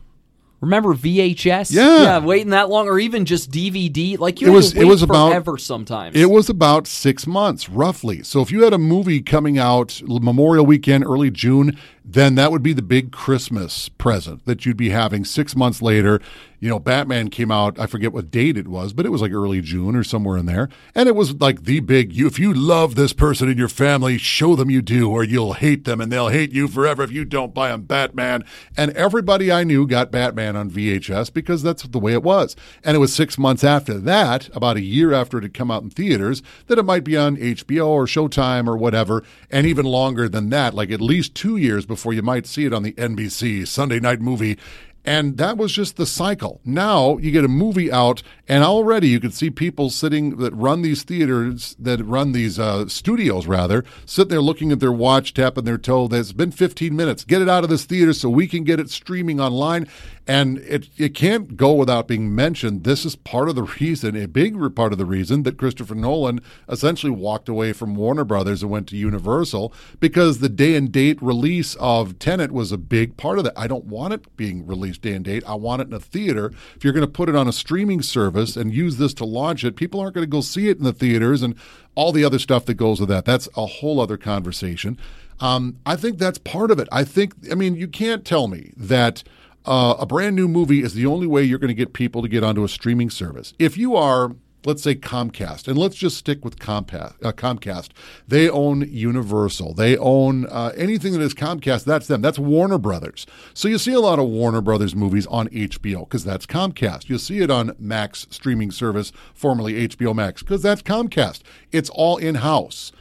remember VHS? Yeah, waiting that long, or even just DVD. Like it was forever about, sometimes. It was about 6 months, roughly. So if you had a movie coming out Memorial Weekend, early June, then that would be the big Christmas present that you'd be having 6 months later. You know, Batman came out, I forget what date it was, but it was like early June or somewhere in there. And it was like the big, if you love this person in your family, show them you do, or you'll hate them and they'll hate you forever if you don't buy them Batman. And everybody I knew got Batman on VHS because that's the way it was. And it was 6 months after that, about a year after it had come out in theaters, that it might be on HBO or Showtime or whatever. And even longer than that, like at least 2 years before you might see it on the NBC Sunday night movie. And that was just the cycle. Now you get a movie out, and already you can see people sitting that run these theaters, that run these studios, rather, sit there looking at their watch, tapping their toe. It's been 15 minutes. Get it out of this theater so we can get it streaming online. And it can't go without being mentioned. This is part of the reason, a big part of the reason, that Christopher Nolan essentially walked away from Warner Brothers and went to Universal, because the day and date release of Tenet was a big part of that. I don't want it being released day and date. I want it in a theater. If you're going to put it on a streaming service and use this to launch it, people aren't going to go see it in the theaters and all the other stuff that goes with that. That's a whole other conversation. I think that's part of it. You can't tell me that a brand new movie is the only way you're going to get people to get onto a streaming service. If you are, let's say, Comcast, and let's just stick with Comcast. They own Universal. They own anything that is Comcast. That's them. That's Warner Brothers. So you see a lot of Warner Brothers movies on HBO because that's Comcast. You'll see it on Max streaming service, formerly HBO Max, because that's Comcast. It's all in-house.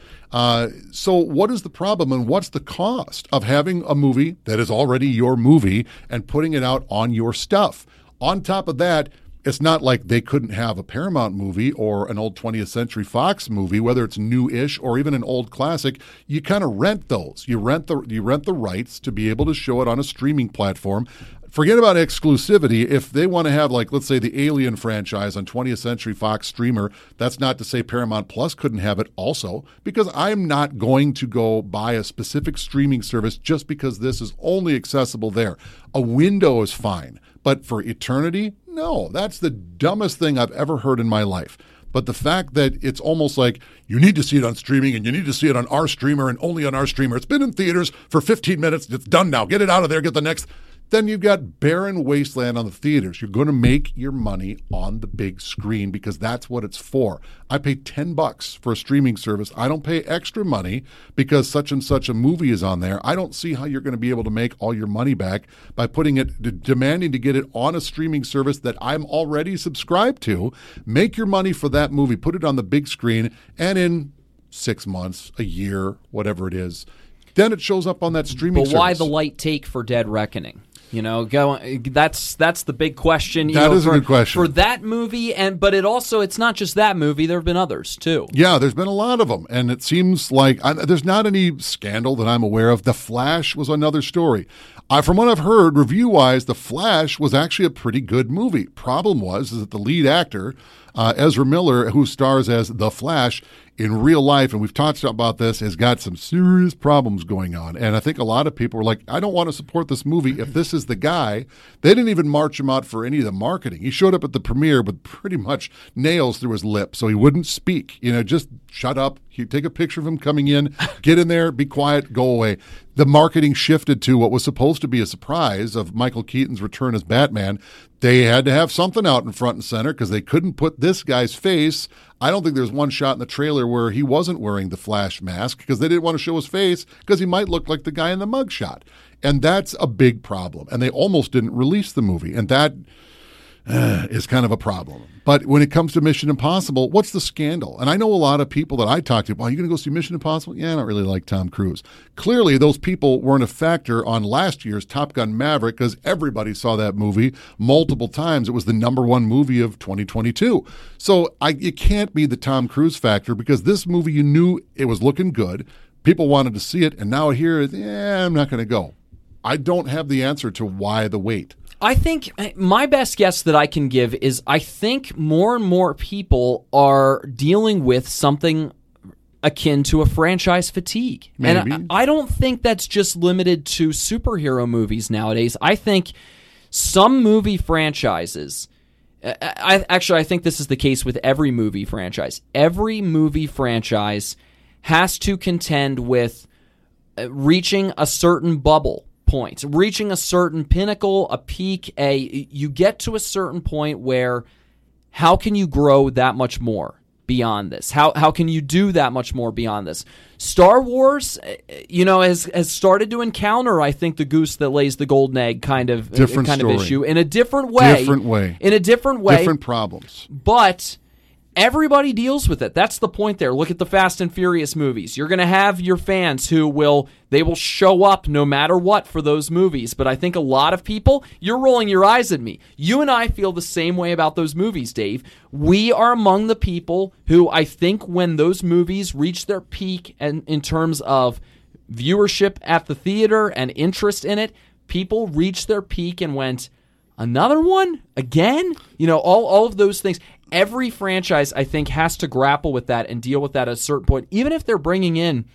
So what is the problem, and what's the cost of having a movie that is already your movie and putting it out on your stuff? On top of that, it's not like they couldn't have a Paramount movie or an old 20th Century Fox movie, whether it's new-ish or even an old classic. You kind of rent those. You rent the rights to be able to show it on a streaming platform. Forget about exclusivity. If they want to have, like, let's say, the Alien franchise on 20th Century Fox streamer, that's not to say Paramount Plus couldn't have it also, because I'm not going to go buy a specific streaming service just because this is only accessible there. A window is fine, but for eternity, no. That's the dumbest thing I've ever heard in my life. But the fact that it's almost like you need to see it on streaming and you need to see it on our streamer and only on our streamer. It's been in theaters for 15 minutes. It's done now. Get it out of there. Get the next. Then you've got barren wasteland on the theaters. You're going to make your money on the big screen because that's what it's for. I pay $10 for a streaming service. I don't pay extra money because such and such a movie is on there. I don't see how you're going to be able to make all your money back by demanding to get it on a streaming service that I'm already subscribed to. Make your money for that movie. Put it on the big screen, and in 6 months, a year, whatever it is, then it shows up on that streaming service. But why the light take for Dead Reckoning? You know, that's the big question. That is a good question for that movie, but it also, it's not just that movie. There have been others too. Yeah, there's been a lot of them, and it seems like there's not any scandal that I'm aware of. The Flash was another story. From what I've heard, review-wise, The Flash was actually a pretty good movie. Problem was that the lead actor, Ezra Miller, who stars as The Flash in real life, and we've talked about this, has got some serious problems going on. And I think a lot of people were like, I don't want to support this movie if this is the guy. They didn't even march him out for any of the marketing. He showed up at the premiere with pretty much nails through his lip, so he wouldn't speak. You know, just shut up. You take a picture of him coming in, get in there, be quiet, go away. The marketing shifted to what was supposed to be a surprise of Michael Keaton's return as Batman. They had to have something out in front and center because they couldn't put this guy's face. I don't think there's one shot in the trailer where he wasn't wearing the Flash mask because they didn't want to show his face because he might look like the guy in the mugshot. And that's a big problem. And they almost didn't release the movie. And that is kind of a problem. But when it comes to Mission Impossible, what's the scandal? And I know a lot of people that I talk to, are you going to go see Mission Impossible? Yeah, I don't really like Tom Cruise. Clearly, those people weren't a factor on last year's Top Gun Maverick because everybody saw that movie multiple times. It was the #1 movie of 2022. So it can't be the Tom Cruise factor because this movie, you knew it was looking good. People wanted to see it. And now here is, I'm not going to go. I don't have the answer to why the wait. I think my best guess that I can give is I think more and more people are dealing with something akin to a franchise fatigue. Maybe. And I don't think that's just limited to superhero movies nowadays. I think some movie franchises, I think this is the case with every movie franchise. Every movie franchise has to contend with reaching a certain bubble. Point, reaching a certain pinnacle, a peak, you get to a certain point where how can you grow that much more beyond this? How can you do that much more beyond this? Star Wars, has started to encounter, I think, the goose that lays the golden egg kind of issue in a different way. Different problems. But everybody deals with it. That's the point there. Look at the Fast and Furious movies. You're going to have your fans who will show up no matter what for those movies. But I think a lot of people, you're rolling your eyes at me. You and I feel the same way about those movies, Dave. We are among the people who I think when those movies reach their peak and in terms of viewership at the theater and interest in it, people reached their peak and went, another one? Again? All of those things. Every franchise, I think, has to grapple with that and deal with that at a certain point, even if they're bringing in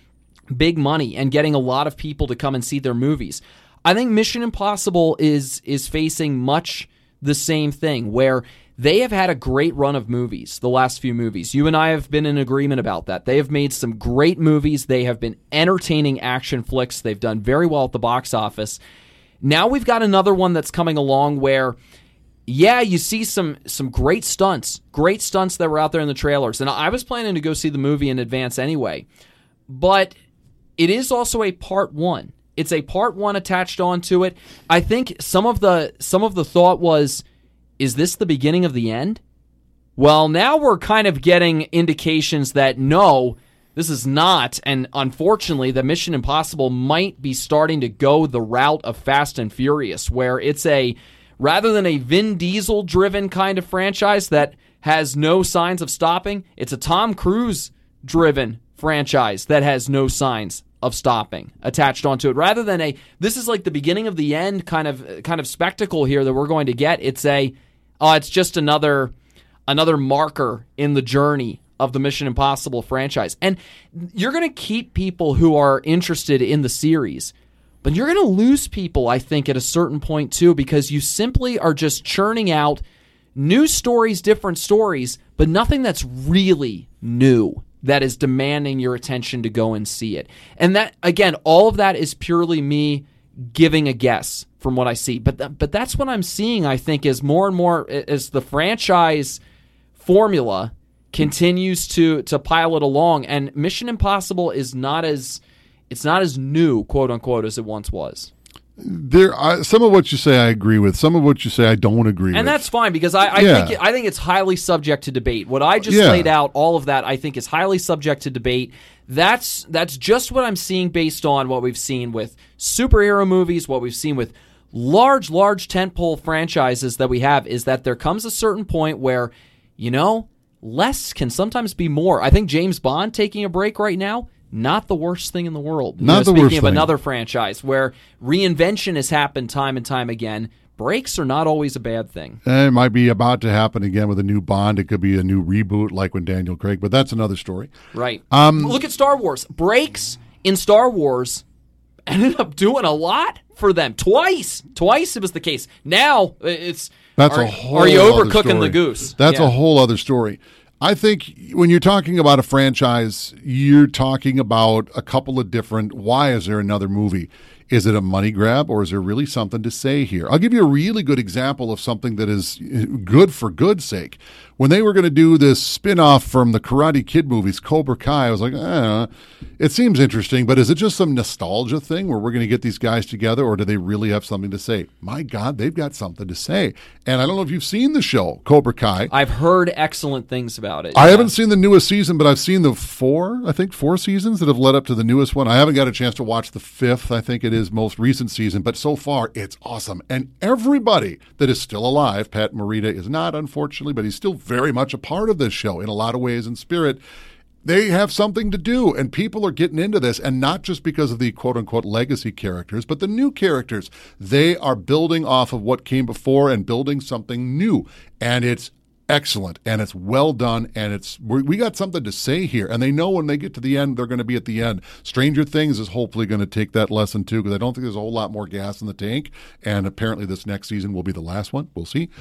big money and getting a lot of people to come and see their movies. I think Mission Impossible is facing much the same thing, where they have had a great run of movies, the last few movies. You and I have been in agreement about that. They have made some great movies. They have been entertaining action flicks. They've done very well at the box office. Now we've got another one that's coming along where... yeah, you see some great stunts that were out there in the trailers. And I was planning to go see the movie in advance anyway. But it is also a Part 1. It's a Part 1 attached onto it. I think some of the thought was, is this the beginning of the end? Well, now we're kind of getting indications that no, this is not. And unfortunately, the Mission Impossible might be starting to go the route of Fast and Furious, where it's rather than a Vin Diesel-driven kind of franchise that has no signs of stopping, it's a Tom Cruise-driven franchise that has no signs of stopping attached onto it. Rather than this is like the beginning of the end kind of spectacle here that we're going to get, it's it's just another marker in the journey of the Mission Impossible franchise. And you're going to keep people who are interested in the series, but you're going to lose people, I think, at a certain point, too, because you simply are just churning out new stories, different stories, but nothing that's really new that is demanding your attention to go and see it. And that, again, all of that is purely me giving a guess from what I see. But that's what I'm seeing, I think, is more and more as the franchise formula continues to pile it along. And Mission Impossible is not as new, quote unquote, as it once was. There are some of what you say I agree with, some of what you say I don't agree with. And that's fine, because I think it's highly subject to debate. What I just laid out, all of that, I think is highly subject to debate. That's just what I'm seeing based on what we've seen with superhero movies, what we've seen with large tentpole franchises that we have, is that there comes a certain point where, less can sometimes be more. I think James Bond taking a break right now, not the worst thing in the world. Speaking of another franchise where reinvention has happened time and time again, breaks are not always a bad thing. It might be about to happen again with a new Bond. It could be a new reboot like when Daniel Craig, but that's another story. Right. Look at Star Wars. Breaks in Star Wars ended up doing a lot for them. Twice it was the case. Now it's, are you overcooking the goose? That's a whole other story. I think when you're talking about a franchise, you're talking about a couple of different, why is there another movie? Is it a money grab, or is there really something to say here? I'll give you a really good example of something that is good for good's sake. When they were going to do this spin-off from the Karate Kid movies, Cobra Kai, I was like, it seems interesting, but is it just some nostalgia thing where we're going to get these guys together, or do they really have something to say? My God, they've got something to say. And I don't know if you've seen the show, Cobra Kai. I've heard excellent things about it. I haven't seen the newest season, but I've seen the four seasons that have led up to the newest one. I haven't got a chance to watch the fifth, I think it is, most recent season, but so far it's awesome. And everybody that is still alive, Pat Morita is not, unfortunately, but he's still very much a part of this show in a lot of ways in spirit. They have something to do, and people are getting into this, and not just because of the quote-unquote legacy characters, but the new characters. They are building off of what came before and building something new, and it's excellent, and it's well done, and we got something to say here. And they know when they get to the end, they're going to be at the end. Stranger Things is hopefully going to take that lesson too, because I don't think there's a whole lot more gas in the tank, and apparently this next season will be the last one. We'll see.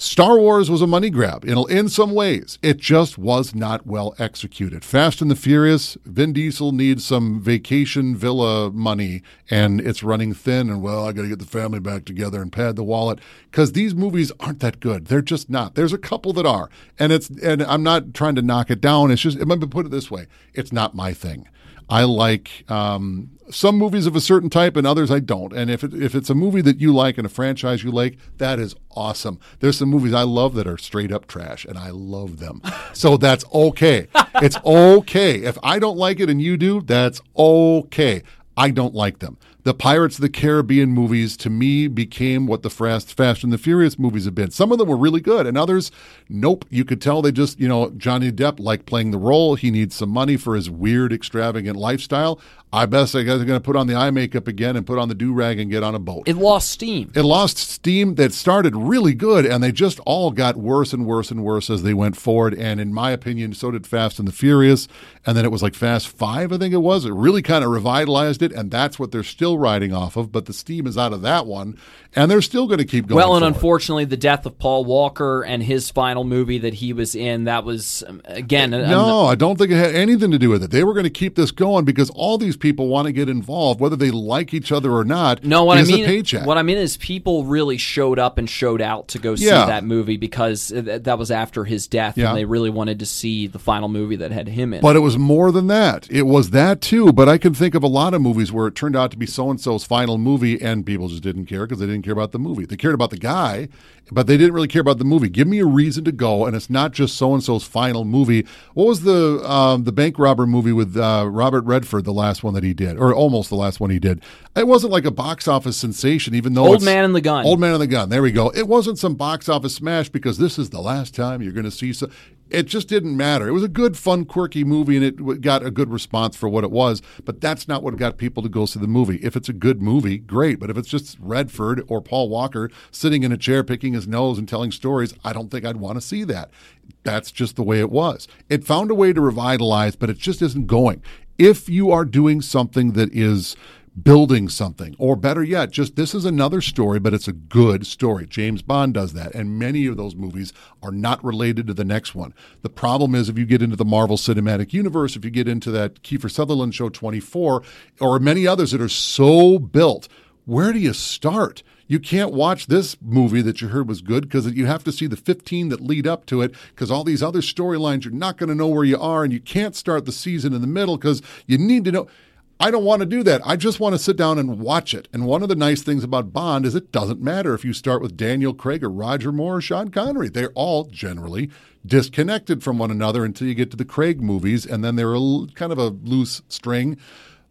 Star Wars was a money grab in some ways. It just was not well executed. Fast and the Furious, Vin Diesel needs some vacation villa money, and it's running thin, and, I got to get the family back together and pad the wallet, because these movies aren't that good. They're just not. There's a couple that are, and I'm not trying to knock it down. It's just, let me put it this way, it's not my thing. I like some movies of a certain type and others I don't. And if it's a movie that you like and a franchise you like, that is awesome. There's some movies I love that are straight up trash, and I love them. So that's okay. It's okay. If I don't like it and you do, that's okay. I don't like them. The Pirates of the Caribbean movies, to me, became what the Fast and the Furious movies have been. Some of them were really good, and others, nope. You could tell they just, Johnny Depp liked playing the role. He needs some money for his weird, extravagant lifestyle. I guess they're going to put on the eye makeup again and put on the do-rag and get on a boat. It lost steam. That started really good, and they just all got worse and worse and worse as they went forward, and in my opinion, so did Fast and the Furious, and then it was like Fast 5, I think it was. It really kind of revitalized it, and that's what they're still riding off of, but the steam is out of that one, and they're still going to keep going. Well, and unfortunately, the death of Paul Walker and his final movie that he was in, that was, again... I don't think it had anything to do with it. They were going to keep this going because all these people want to get involved, whether they like each other or not. No, a paycheck. What I mean is people really showed up and showed out to go see that movie because that was after his death, and they really wanted to see the final movie that had him in it. But it was more than that. It was that, too, but I can think of a lot of movies where it turned out to be so-and-so's final movie, and people just didn't care because they didn't care about the movie. They cared about the guy, but they didn't really care about the movie. Give me a reason to go, and it's not just so-and-so's final movie. What was the bank robber movie with Robert Redford, the last one that he did, or almost the last one he did? It wasn't like a box office sensation, even though Old Man and the Gun. Old Man and the Gun, there we go. It wasn't some box office smash because this is the last time you're going to see some... It just didn't matter. It was a good, fun, quirky movie, and it got a good response for what it was, but that's not what got people to go see the movie. If it's a good movie, great, but if it's just Redford or Paul Walker sitting in a chair picking his nose and telling stories, I don't think I'd want to see that. That's just the way it was. It found a way to revitalize, but it just isn't going. If you are doing something that is building something, or better yet, just this is another story, but it's a good story. James Bond does that, and many of those movies are not related to the next one. The problem is if you get into the Marvel Cinematic Universe, if you get into that Kiefer Sutherland show 24, or many others that are so built, where do you start? You can't watch this movie that you heard was good because you have to see the 15 that lead up to it, because all these other storylines, you're not going to know where you are, and you can't start the season in the middle because you need to know... I don't want to do that. I just want to sit down and watch it. And one of the nice things about Bond is it doesn't matter if you start with Daniel Craig or Roger Moore or Sean Connery. They're all generally disconnected from one another until you get to the Craig movies, and then they're kind of a loose string.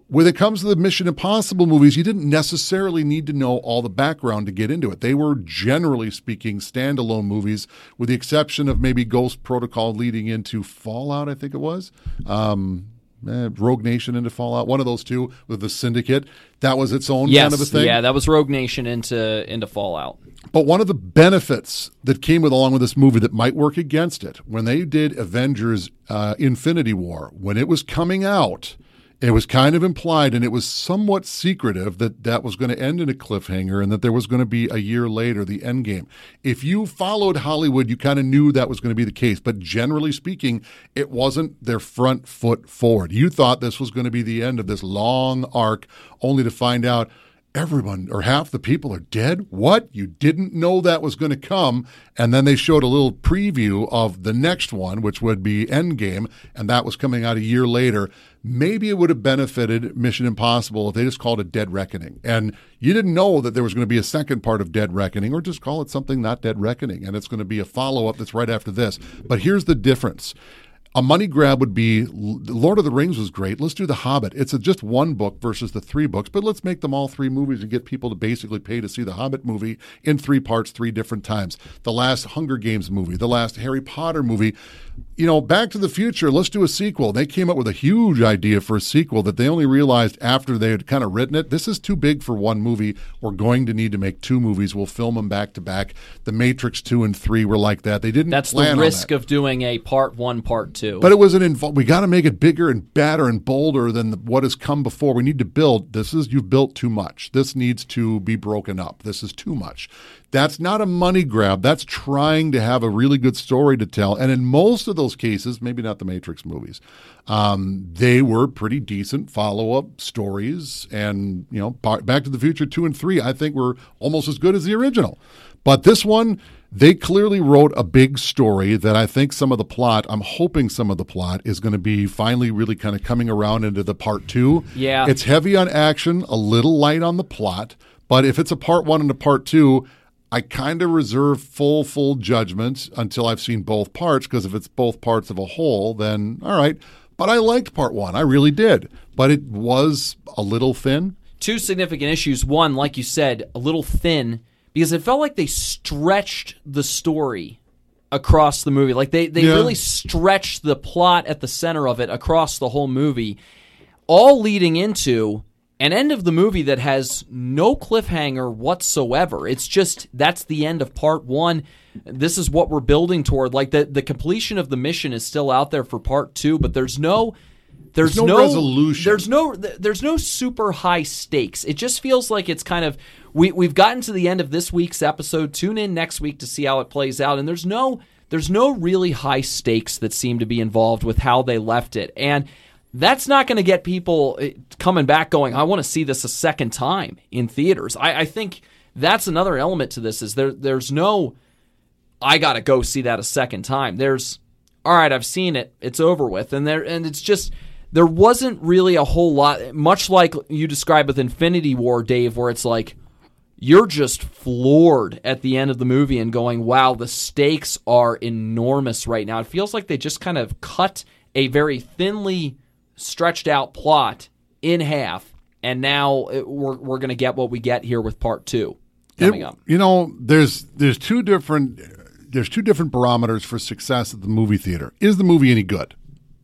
When it comes to the Mission Impossible movies, you didn't necessarily need to know all the background to get into it. They were, generally speaking, standalone movies, with the exception of maybe Ghost Protocol leading into Fallout, I think it was. Rogue Nation into Fallout, one of those two, with the Syndicate. That was its own kind of a thing. Yeah, that was Rogue Nation into Fallout. But one of the benefits that came along with this movie that might work against it, when they did Avengers Infinity War, when it was coming out, it was kind of implied, and it was somewhat secretive, that was going to end in a cliffhanger and that there was going to be a year later, the Endgame. If you followed Hollywood, you kind of knew that was going to be the case. But generally speaking, it wasn't their front foot forward. You thought this was going to be the end of this long arc, only to find out everyone or half the people are dead? What? You didn't know that was going to come. And then they showed a little preview of the next one, which would be Endgame, and that was coming out a year later. Maybe it would have benefited Mission Impossible if they just called it Dead Reckoning. And you didn't know that there was going to be a second part of Dead Reckoning, or just call it something not Dead Reckoning, and it's going to be a follow-up that's right after this. But here's the difference. A money grab would be, Lord of the Rings was great, let's do The Hobbit. It's just one book versus the three books, but let's make them all three movies and get people to basically pay to see The Hobbit movie in three parts, three different times. The last Hunger Games movie, the last Harry Potter movie. You know, Back to the Future, let's do a sequel. They came up with a huge idea for a sequel that they only realized after they had kind of written it. This is too big for one movie. We're going to need to make two movies. We'll film them back to back. The Matrix 2 and 3 were like that. They didn't plan on that. That's the risk of doing a part one, part two. But it was we got to make it bigger and badder and bolder than what has come before. We need to build. You've built too much. This needs to be broken up. This is too much. That's not a money grab. That's trying to have a really good story to tell. And in most of those cases, maybe not the Matrix movies, they were pretty decent follow-up stories. And, you know, Back to the Future 2 and 3, I think, were almost as good as the original. But this one, they clearly wrote a big story that I think I'm hoping some of the plot is going to be finally really kind of coming around into the part two. Yeah. It's heavy on action, a little light on the plot, but if it's a part one and a part two, I kind of reserve full judgment until I've seen both parts, because if it's both parts of a whole, then all right. But I liked part one. I really did. But it was a little thin. Two significant issues. One, like you said, a little thin, because it felt like they stretched the story across the movie. Like they really stretched the plot at the center of it across the whole movie, all leading into an end of the movie that has no cliffhanger whatsoever. It's just, that's the end of part one. This is what we're building toward. Like the completion of the mission is still out there for part two, but there's no resolution. There's no super high stakes. It just feels like it's kind of, we've gotten to the end of this week's episode. Tune in next week to see how it plays out. And there's no really high stakes that seem to be involved with how they left it. And that's not going to get people coming back going, I want to see this a second time in theaters. I think that's another element to this, is there's no, I got to go see that a second time. There's, all right, I've seen it. It's over with. And it's just, there wasn't really a whole lot, much like you described with Infinity War, Dave, where it's like you're just floored at the end of the movie and going, wow, the stakes are enormous right now. It feels like they just kind of cut a very thinly stretched out plot in half, and now we're going to get what we get here with part two coming up. You know, there's two different barometers for success at the movie theater. Is the movie any good?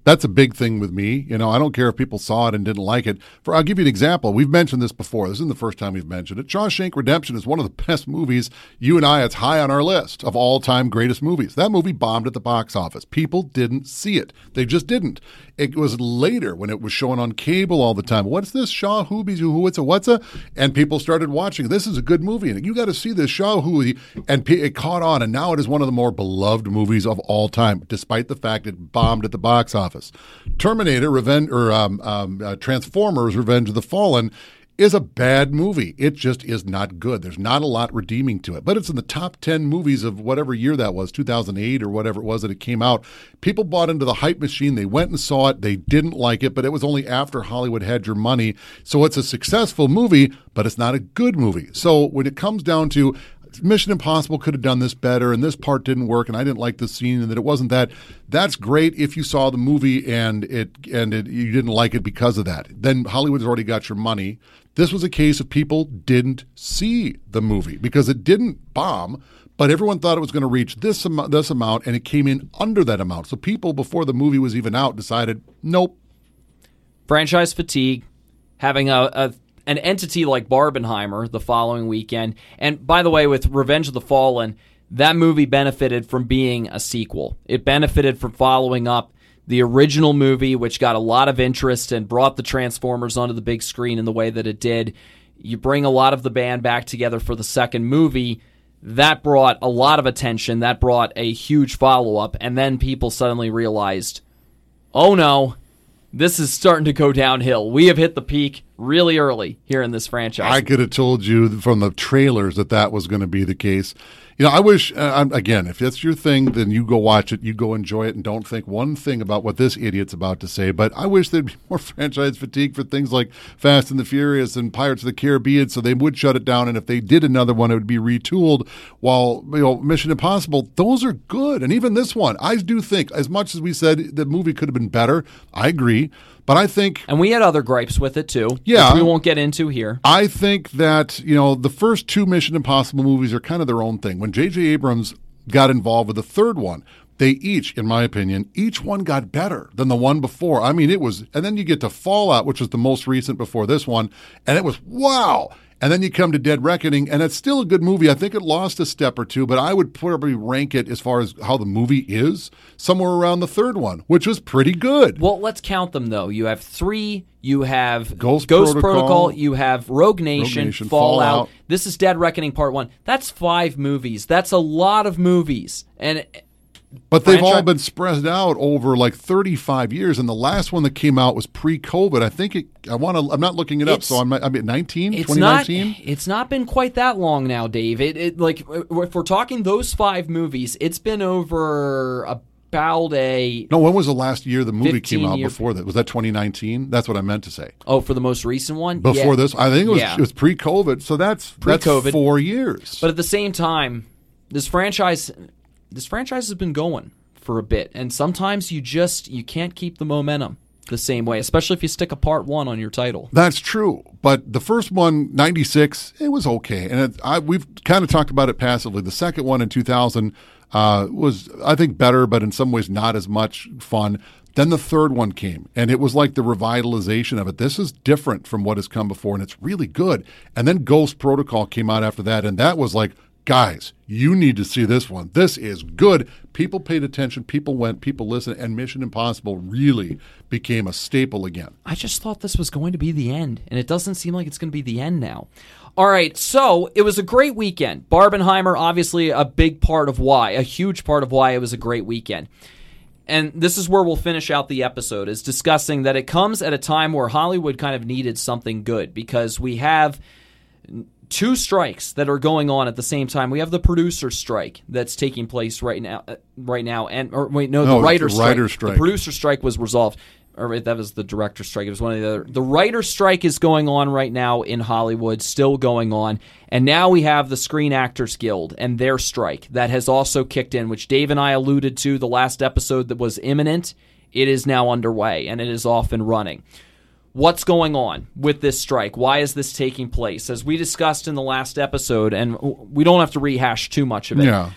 That's a big thing with me. You know, I don't care if people saw it and didn't like it. I'll give you an example. We've mentioned this before. This isn't the first time we've mentioned it. Shawshank Redemption is one of the best movies. You and I, it's high on our list of all-time greatest movies. That movie bombed at the box office. People didn't see it. They just didn't. It was later when it was shown on cable all the time. What's this? Shaw Hoobies, what's a? And people started watching. This is a good movie. And you got to see this Shaw Hoobie. And it caught on. And now it is one of the more beloved movies of all time, despite the fact it bombed at the box office. Transformers: Revenge of the Fallen is a bad movie. It just is not good. There's not a lot redeeming to it, but it's in the top 10 movies of whatever year that was, 2008 or whatever it was that it came out. People bought into the hype machine. They went and saw it. They didn't like it, but it was only after Hollywood had your money. So it's a successful movie, but it's not a good movie. So when it comes down to Mission Impossible could have done this better, and this part didn't work, and I didn't like this scene, and that it wasn't that. That's great if you saw the movie and you didn't like it because of that. Then Hollywood's already got your money. This was a case of people didn't see the movie because it didn't bomb, but everyone thought it was going to reach this amount, and it came in under that amount. So people, before the movie was even out, decided, nope. Franchise fatigue, having an entity like Barbenheimer the following weekend. And by the way, with Revenge of the Fallen, that movie benefited from being a sequel. It benefited from following up the original movie, which got a lot of interest and brought the Transformers onto the big screen in the way that it did. You bring a lot of the band back together for the second movie. That brought a lot of attention. That brought a huge follow-up. And then people suddenly realized, oh no, this is starting to go downhill. We have hit the peak really early here in this franchise. I could have told you from the trailers that that was going to be the case. You know, I wish, again, if that's your thing, then you go watch it, you go enjoy it, and don't think one thing about what this idiot's about to say. But I wish there'd be more franchise fatigue for things like Fast and the Furious and Pirates of the Caribbean, so they would shut it down. And if they did another one, it would be retooled. While, you know, Mission Impossible, those are good. And even this one, I do think, as much as we said the movie could have been better, I agree. But I think... And we had other gripes with it, too, which we won't get into here. I think that, you know, the first two Mission Impossible movies are kind of their own thing. When J.J. Abrams got involved with the third one, they each, in my opinion, each one got better than the one before. I mean, it was... And then you get to Fallout, which was the most recent before this one, and it was, wow! And then you come to Dead Reckoning, and it's still a good movie. I think it lost a step or two, but I would probably rank it as far as how the movie is somewhere around the third one, which was pretty good. Well, let's count them, though. You have three, you have Ghost Protocol, you have Rogue Nation Fallout. This is Dead Reckoning Part 1. That's 5 movies. That's a lot of movies. And... But they've all been spread out over like 35 years, and the last one that came out was pre-COVID. I think it, I'm not looking it up, so I'm at 2019? It's not been quite that long now, Dave. Like, if we're talking those 5 movies, it's been over about a... No, when was the last year the movie came out before that? Was that 2019? That's what I meant to say. Oh, for the most recent one? Before this? I think it was pre-COVID, so that's 4 years. But at the same time, this franchise has been going for a bit, and sometimes you can't keep the momentum the same way, especially if you stick a part one on your title. That's true, but the first one, 96, it was okay, and we've kind of talked about it passively. The second one in 2000 was, I think, better, but in some ways not as much fun. Then the third one came, and it was like the revitalization of it. This is different from what has come before, and it's really good. And then Ghost Protocol came out after that, and that was like, guys, you need to see this one. This is good. People paid attention. People went. People listened. And Mission Impossible really became a staple again. I just thought this was going to be the end, and it doesn't seem like it's going to be the end now. All right, so it was a great weekend. Barbenheimer, obviously a huge part of why it was a great weekend. And this is where we'll finish out the episode, is discussing that it comes at a time where Hollywood kind of needed something good, because we have... 2 strikes that are going on at the same time. We have the producer strike that's taking place right now, the writer strike. The producer strike was resolved, or that was the director strike. It was one of the other. The writer strike is going on right now in Hollywood, still going on, and now we have the Screen Actors Guild and their strike that has also kicked in, which Dave and I alluded to the last episode that was imminent. It is now underway, and it is off and running. What's going on with this strike? Why is this taking place? As we discussed in the last episode, and we don't have to rehash too much of it. Yeah.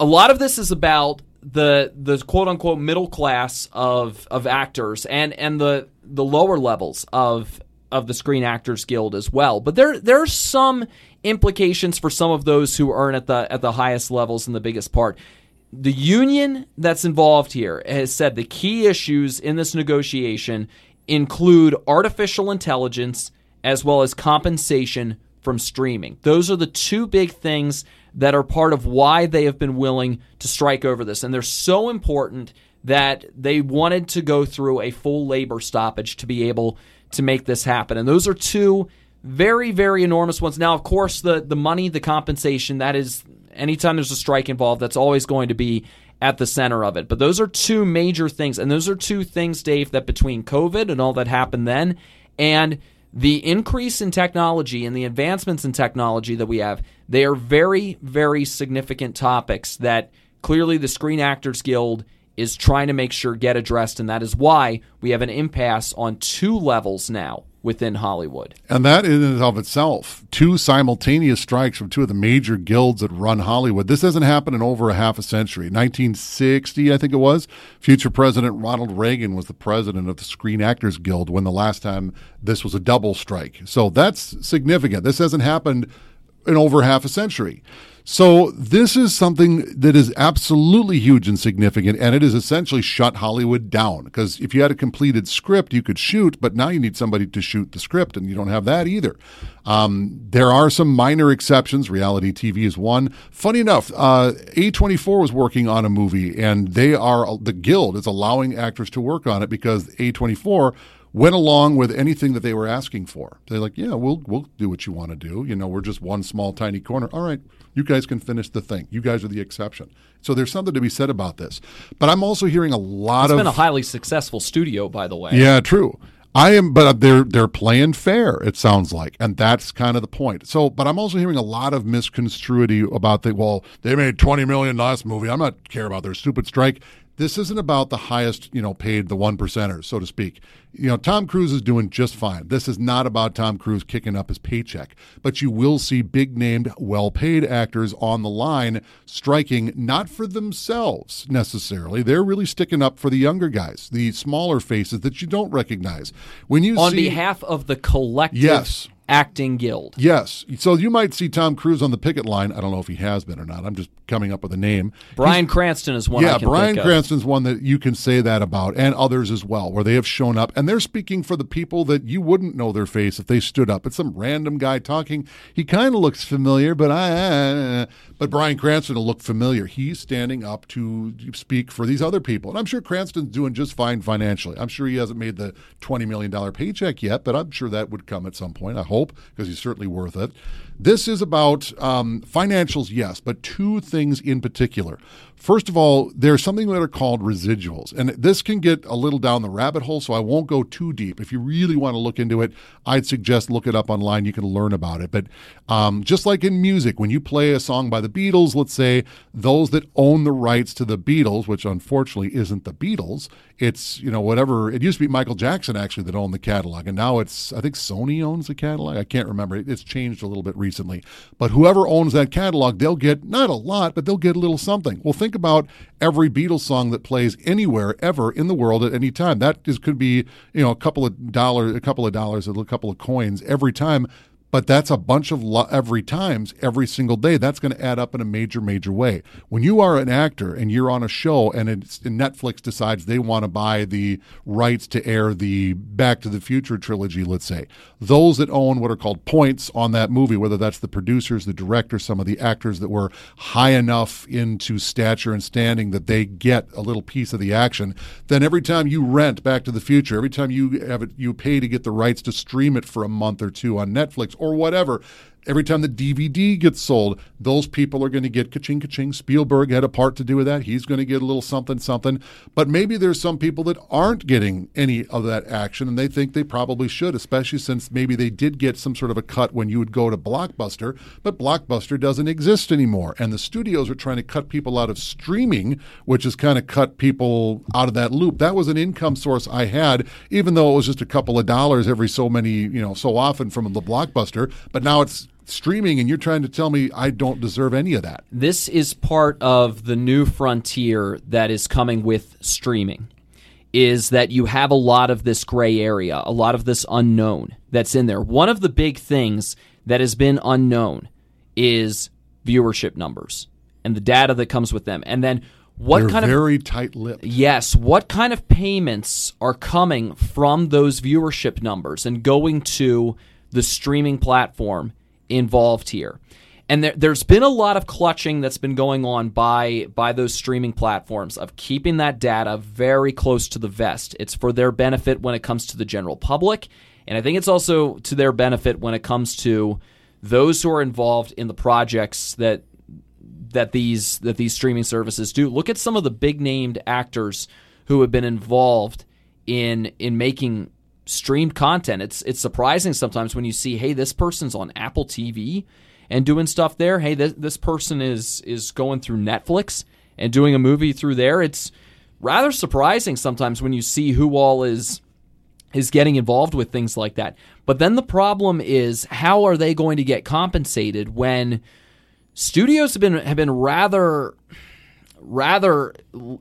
A lot of this is about the quote-unquote middle class of actors and the lower levels of the Screen Actors Guild as well. But there are some implications for some of those who earn at the highest levels and the biggest part. The union that's involved here has said the key issues in this negotiation include artificial intelligence as well as compensation from streaming. Those are the 2 big things that are part of why they have been willing to strike over this. And they're so important that they wanted to go through a full labor stoppage to be able to make this happen. And those are 2 very, very enormous ones. Now, of course, the money, the compensation, that is, anytime there's a strike involved, that's always going to be at the center of it. But those are 2 major things. And those are 2 things, Dave, that between COVID and all that happened then and the increase in technology and the advancements in technology that we have, they are very, very significant topics that clearly the Screen Actors Guild is trying to make sure get addressed. And that is why we have an impasse on 2 levels now within Hollywood. And that in and of itself, 2 simultaneous strikes from 2 of the major guilds that run Hollywood. This hasn't happened in over a half a century. 1960, I think it was, future President Ronald Reagan was the president of the Screen Actors Guild when the last time this was a double strike. So that's significant. This hasn't happened in over half a century. So this is something that is absolutely huge and significant, and it has essentially shut Hollywood down, because if you had a completed script, you could shoot, but now you need somebody to shoot the script, and you don't have that either. There are some minor exceptions. Reality TV is one. Funny enough, A24 was working on a movie, and the Guild is allowing actors to work on it because A24 went along with anything that they were asking for. They're like, yeah, we'll do what you want to do. You know, we're just one small, tiny corner. All right, you guys can finish the thing. You guys are the exception. So there's something to be said about this. But I'm also hearing a lot of... It's been a highly successful studio, by the way. Yeah, true. But they're playing fair, it sounds like, and that's kind of the point. So, but I'm also hearing a lot of misconstruity about they made $20 million last movie. I'm not care about their stupid strike. This isn't about the highest, paid, the one percenters, so to speak. Tom Cruise is doing just fine. This is not about Tom Cruise kicking up his paycheck. But you will see big-named, well-paid actors on the line striking, not for themselves necessarily. They're really sticking up for the younger guys, the smaller faces that you don't recognize. On behalf of the collective... Yes. Acting Guild. Yes. So you might see Tom Cruise on the picket line. I don't know if he has been or not. I'm just coming up with a name. Bryan Cranston is one I can think of. Yeah, Bryan Cranston's one that you can say that about, and others as well, where they have shown up, and they're speaking for the people that you wouldn't know their face if they stood up. It's some random guy talking. He kind of looks familiar, but Bryan Cranston will look familiar. He's standing up to speak for these other people. And I'm sure Cranston's doing just fine financially. I'm sure he hasn't made the $20 million paycheck yet, but I'm sure that would come at some point. I hope, because he's certainly worth it. This is about financials, yes, but two things in particular. First of all, there's something that are called residuals, and this can get a little down the rabbit hole, so I won't go too deep. If you really want to look into it, I'd suggest look it up online. You can learn about it. But just like in music, when you play a song by the Beatles, let's say, those that own the rights to the Beatles, which unfortunately isn't the Beatles, it's, whatever. It used to be Michael Jackson, actually, that owned the catalog, and now it's, I think Sony owns the catalog. I can't remember. It's changed a little bit recently. But whoever owns that catalog, they'll get, not a lot, but they'll get a little something. Well, think about every Beatles song that plays anywhere, ever, in the world at any time. That could be, a couple of dollars, a couple of coins every time. But that's a bunch of every times, every single day. That's going to add up in a major, major way. When you are an actor and you're on a show and Netflix decides they want to buy the rights to air the Back to the Future trilogy, let's say, those that own what are called points on that movie, whether that's the producers, the director, some of the actors that were high enough into stature and standing that they get a little piece of the action, then every time you rent Back to the Future, every time you pay to get the rights to stream it for a month or two on Netflix or whatever, every time the DVD gets sold, those people are going to get ka-ching, ka-ching. Spielberg had a part to do with that. He's going to get a little something, something. But maybe there's some people that aren't getting any of that action, and they think they probably should, especially since maybe they did get some sort of a cut when you would go to Blockbuster, but Blockbuster doesn't exist anymore. And the studios are trying to cut people out of streaming, which has kind of cut people out of that loop. That was an income source I had, even though it was just a couple of dollars every so many, so often from the Blockbuster, but now it's streaming, and you're trying to tell me I don't deserve any of that. This is part of the new frontier that is coming with streaming, is that you have a lot of this gray area, a lot of this unknown that's in there. One of the big things that has been unknown is viewership numbers and the data that comes with them. And then very tight-lipped. Yes. What kind of payments are coming from those viewership numbers and going to the streaming platform involved here? And there's been a lot of clutching that's been going on by those streaming platforms of keeping that data very close to the vest. It's for their benefit when it comes to the general public, and I think it's also to their benefit when it comes to those who are involved in the projects that these streaming services do. Look at some of the big-named actors who have been involved in making streamed content. It's surprising sometimes when you see, hey, this person's on Apple TV and doing stuff there. Hey, this person is going through Netflix and doing a movie through there. It's rather surprising sometimes when you see who all is getting involved with things like that. But then the problem is, how are they going to get compensated when studios have been rather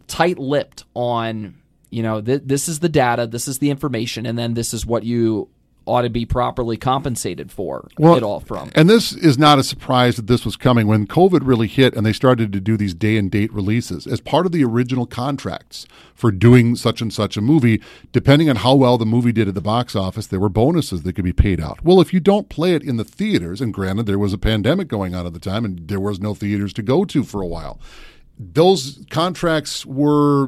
tight-lipped on, this is the data, this is the information, and then this is what you ought to be properly compensated for it all from. And this is not a surprise that this was coming. When COVID really hit and they started to do these day-and-date releases, as part of the original contracts for doing such and such a movie, depending on how well the movie did at the box office, there were bonuses that could be paid out. Well, if you don't play it in the theaters, and granted there was a pandemic going on at the time and there was no theaters to go to for a while, those contracts were...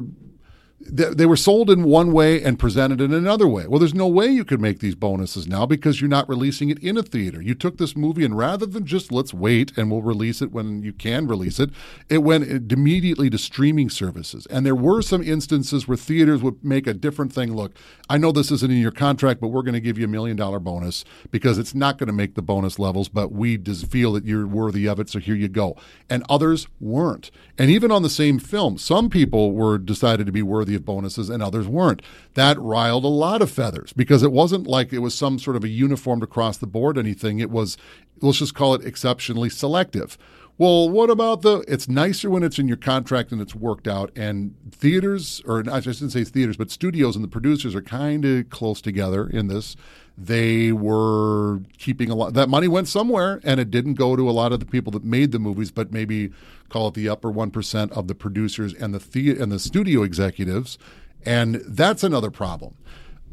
they were sold in one way and presented in another way. Well, there's no way you could make these bonuses now because you're not releasing it in a theater. You took this movie and rather than just let's wait and we'll release it when you can release it, it went immediately to streaming services. And there were some instances where theaters would make a different thing. Look, I know this isn't in your contract, but we're going to give you a $1 million bonus because it's not going to make the bonus levels, but we just feel that you're worthy of it, so here you go. And others weren't. And even on the same film, some people were decided to be worthy of bonuses and others weren't. That riled a lot of feathers because it wasn't like it was some sort of a uniformed across the board anything. It was, let's just call it exceptionally selective. Well, what about it's nicer when it's in your contract and it's worked out, and theaters, or I shouldn't say theaters, but studios and the producers are kind of close together in this. They were keeping a lot, that money went somewhere and it didn't go to a lot of the people that made the movies, but maybe call it the upper 1% of the producers and the studio executives. And that's another problem.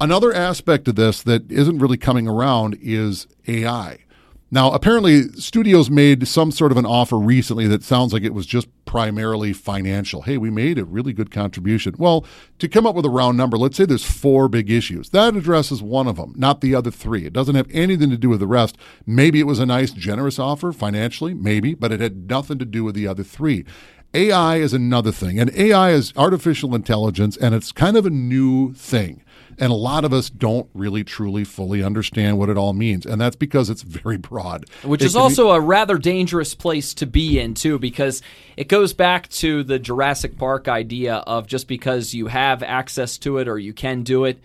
Another aspect of this that isn't really coming around is AI. Now, apparently, studios made some sort of an offer recently that sounds like it was just primarily financial. Hey, we made a really good contribution. Well, to come up with a round number, let's say there's 4 big issues. That addresses one of them, not the other 3. It doesn't have anything to do with the rest. Maybe it was a nice, generous offer financially, maybe, but it had nothing to do with the other 3. AI is another thing, and AI is artificial intelligence, and it's kind of a new thing. And a lot of us don't really, truly, fully understand what it all means. And that's because it's very broad. Which is also a rather dangerous place to be in, too, because it goes back to the Jurassic Park idea of just because you have access to it or you can do it,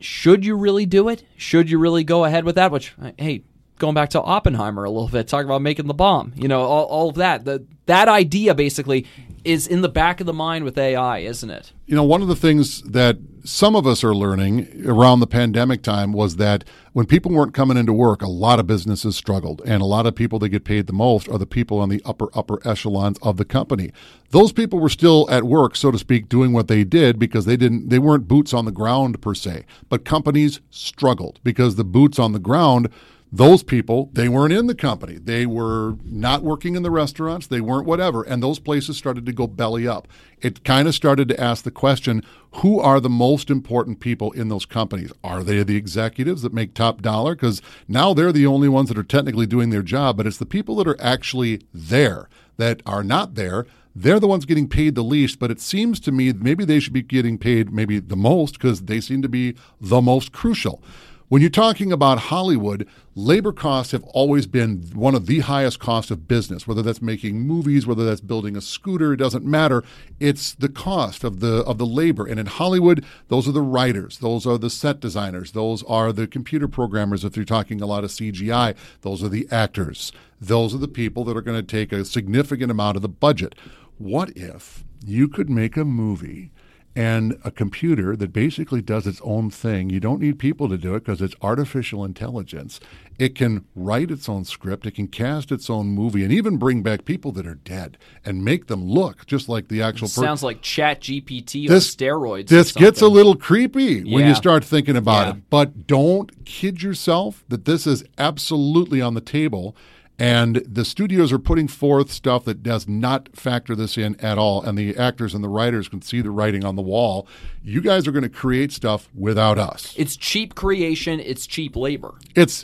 should you really do it? Should you really go ahead with that? Which, hey, going back to Oppenheimer a little bit, talking about making the bomb, all of that. That idea, basically, is in the back of the mind with AI, isn't it? One of the things that some of us are learning around the pandemic time was that when people weren't coming into work, a lot of businesses struggled, and a lot of people that get paid the most are the people on the upper echelons of the company. Those people were still at work, so to speak, doing what they did because they weren't boots on the ground per se, but companies struggled because the boots on the ground, those people, they weren't in the company. They were not working in the restaurants. They weren't whatever. And those places started to go belly up. It kind of started to ask the question, who are the most important people in those companies? Are they the executives that make top dollar? Because now they're the only ones that are technically doing their job. But it's the people that are actually there that are not there. They're the ones getting paid the least, but it seems to me maybe they should be getting paid maybe the most because they seem to be the most crucial. When you're talking about Hollywood, labor costs have always been one of the highest costs of business, whether that's making movies, whether that's building a scooter, it doesn't matter. It's the cost of the labor. And in Hollywood, those are the writers, those are the set designers, those are the computer programmers if you're talking a lot of CGI, those are the actors. Those are the people that are going to take a significant amount of the budget. What if you could make a movie and a computer that basically does its own thing? You don't need people to do it because it's artificial intelligence. It can write its own script. It can cast its own movie and even bring back people that are dead and make them look just like the actual person. Sounds like ChatGPT on steroids. This gets a little creepy when you start thinking about it. But don't kid yourself that this is absolutely on the table. And the studios are putting forth stuff that does not factor this in at all. And the actors and the writers can see the writing on the wall. You guys are going to create stuff without us. It's cheap creation. It's cheap labor.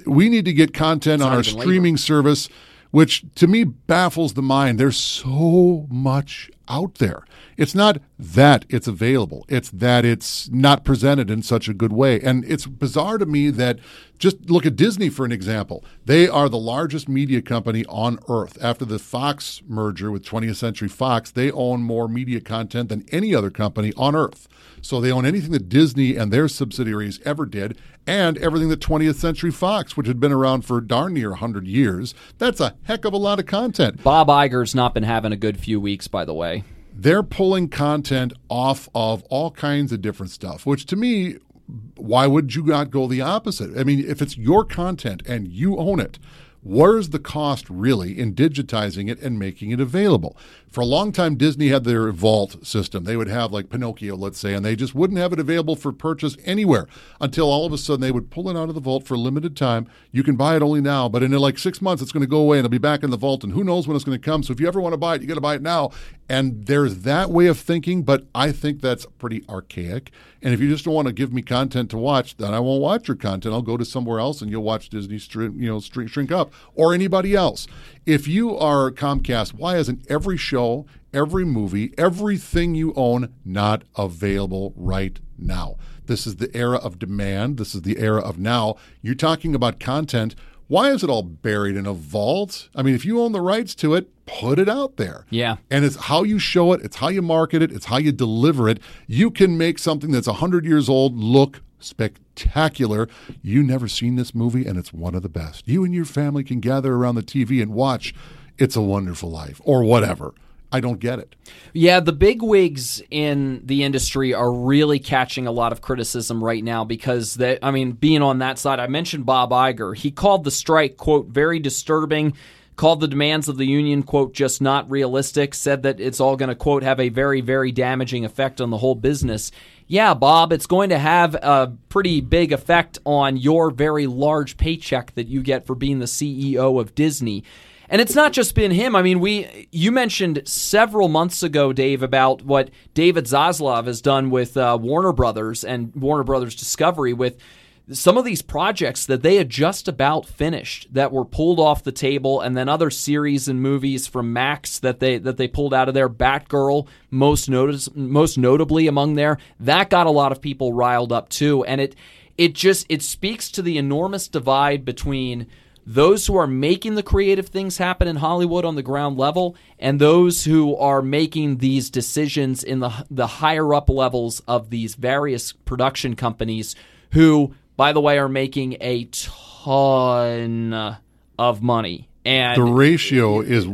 We need to get content on our streaming service, which to me baffles the mind. There's so much out there. It's not that it's available. It's that it's not presented in such a good way. And it's bizarre to me that just look at Disney for an example. They are the largest media company on earth. After the Fox merger with 20th Century Fox, they own more media content than any other company on earth. So they own anything that Disney and their subsidiaries ever did, and everything that 20th Century Fox, which had been around for darn near 100 years. That's a heck of a lot of content. Bob Iger's not been having a good few weeks, by the way. They're pulling content off of all kinds of different stuff, which to me why would you not go the opposite? I mean, if it's your content and you own it, where's the cost really in digitizing it and making it available? For a long time, Disney had their vault system. They would have like Pinocchio, let's say, and they just wouldn't have it available for purchase anywhere until all of a sudden they would pull it out of the vault for a limited time. You can buy it only now, but in like 6 months, it's going to go away and it'll be back in the vault, and who knows when it's going to come. So if you ever want to buy it, you got to buy it now. And there's that way of thinking, but I think that's pretty archaic. And if you just don't want to give me content to watch, then I won't watch your content. I'll go to somewhere else, and you'll watch Disney shrink up or anybody else. If you are Comcast, why isn't every show, every movie, everything you own not available right now? This is the era of demand. This is the era of now. You're talking about content. Why is it all buried in a vault? I mean, if you own the rights to it, put it out there. Yeah. And it's how you show it. It's how you market it. It's how you deliver it. You can make something that's 100 years old look spectacular. You never seen this movie, and it's one of the best. You and your family can gather around the TV and watch It's a Wonderful Life or whatever. I don't get it. Yeah, the big wigs in the industry are really catching a lot of criticism right now because, being on that side, I mentioned Bob Iger. He called the strike, quote, very disturbing, called the demands of the union, quote, just not realistic, said that it's all going to, quote, have a very, very damaging effect on the whole business. Yeah, Bob, it's going to have a pretty big effect on your very large paycheck that you get for being the CEO of Disney. And it's not just been him. I mean, you mentioned several months ago, Dave, about what David Zaslav has done with Warner Brothers and Warner Brothers Discovery with some of these projects that they had just about finished that were pulled off the table, and then other series and movies from Max that they pulled out of there. Batgirl, most notably among there, that got a lot of people riled up too, and it speaks to the enormous divide between those who are making the creative things happen in Hollywood on the ground level and those who are making these decisions in the higher up levels of these various production companies who, by the way, are making a ton of money. And the ratio is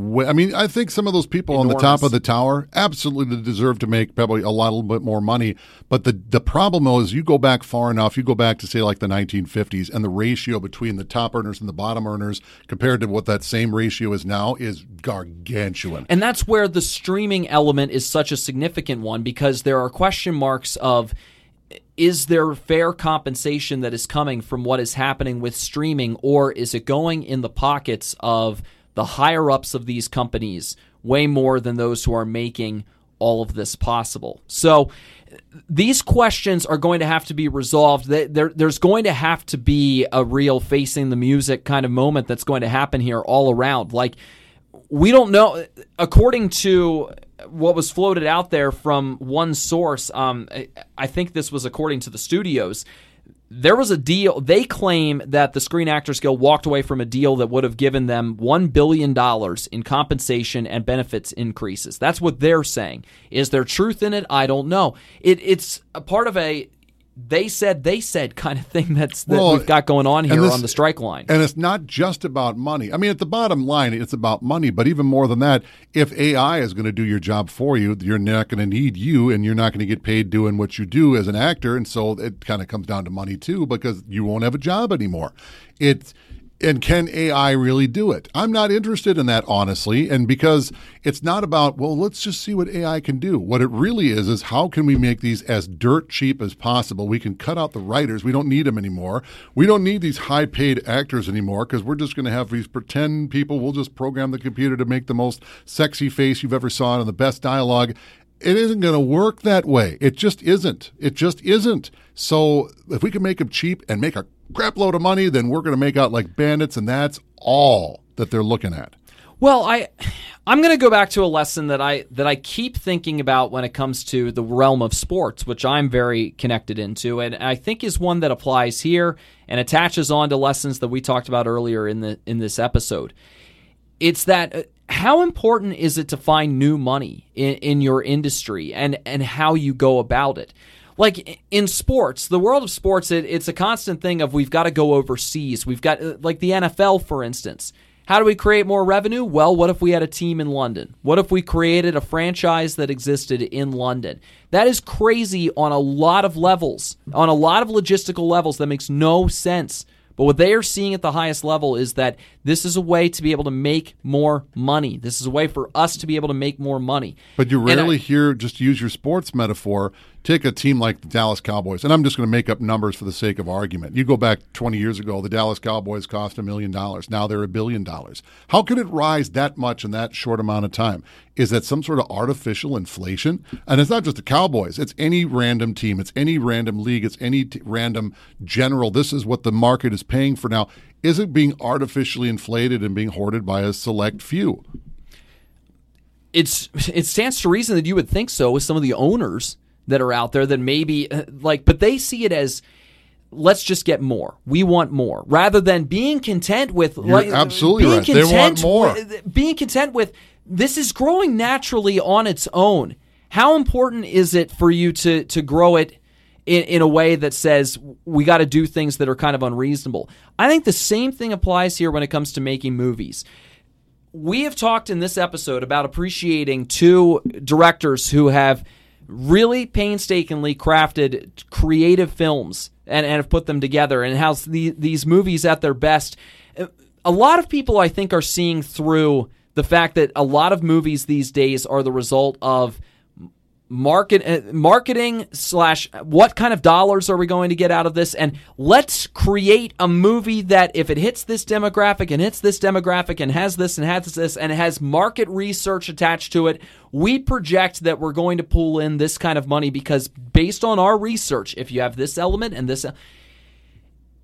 I think some of those people enormous on the top of the tower absolutely deserve to make probably a little bit more money. But the problem, though, is you go back far enough, you go back to, say, like the 1950s, and the ratio between the top earners and the bottom earners compared to what that same ratio is now is gargantuan. And that's where the streaming element is such a significant one, because there are question marks of, is there fair compensation that is coming from what is happening with streaming, or is it going in the pockets of the higher-ups of these companies way more than those who are making all of this possible? So these questions are going to have to be resolved. There's going to have to be a real facing the music kind of moment that's going to happen here all around. Like, we don't know. According to what was floated out there from one source, I think this was according to the studios, there was a deal. They claim that the Screen Actors Guild walked away from a deal that would have given them $1 billion in compensation and benefits increases. That's what they're saying. Is there truth in it? I don't know. It's a part of a they said kind of thing that we've got going on here on the strike line. And it's not just about money. I mean, at the bottom line, it's about money. But even more than that, if AI is going to do your job for you, you're not going to need you, and you're not going to get paid doing what you do as an actor. And so it kind of comes down to money, too, because you won't have a job anymore. And can AI really do it? I'm not interested in that, honestly, and because it's not about, well, let's just see what AI can do. What it really is how can we make these as dirt cheap as possible? We can cut out the writers. We don't need them anymore. We don't need these high-paid actors anymore because we're just going to have these pretend people. We'll just program the computer to make the most sexy face you've ever saw and the best dialogue. It isn't going to work that way. It just isn't. So if we can make them cheap and make a crap load of money, then we're going to make out like bandits, and that's all that they're looking at. Well, I'm going to go back to a lesson that I keep thinking about when it comes to the realm of sports, which I'm very connected into, and I think is one that applies here and attaches on to lessons that we talked about earlier in this episode. It's that how important is it to find new money in your industry and how you go about it? Like in sports, the world of sports, it's a constant thing of we've got to go overseas. We've got, like the NFL, for instance. How do we create more revenue? Well, what if we had a team in London? What if we created a franchise that existed in London? That is crazy on a lot of levels, on a lot of logistical levels. That makes no sense. But what they are seeing at the highest level is that this is a way to be able to make more money. This is a way for us to be able to make more money. But you rarely hear, just use your sports metaphor, take a team like the Dallas Cowboys, and I'm just going to make up numbers for the sake of argument. You go back 20 years ago, the Dallas Cowboys cost $1 million. Now they're $1 billion. How could it rise that much in that short amount of time? Is that some sort of artificial inflation? And it's not just the Cowboys. It's any random team. It's any random league. It's any random general. This is what the market is paying for now. Is it being artificially inflated and being hoarded by a select few? It stands to reason that you would think so with some of the owners that are out there that maybe like, but they see it as, let's just get more. We want more, rather than being content with. You're absolutely right. They want more. Being content with this is growing naturally on its own. How important is it for you to grow it in a way that says we got to do things that are kind of unreasonable? I think the same thing applies here when it comes to making movies. We have talked in this episode about appreciating two directors who have really painstakingly crafted creative films and have put them together, and how these movies at their best. A lot of people, I think, are seeing through the fact that a lot of movies these days are the result of marketing / what kind of dollars are we going to get out of this, and let's create a movie that if it hits this demographic and hits this demographic and has this and has this and has market research attached to it, we project that we're going to pull in this kind of money because based on our research, if you have this element and this,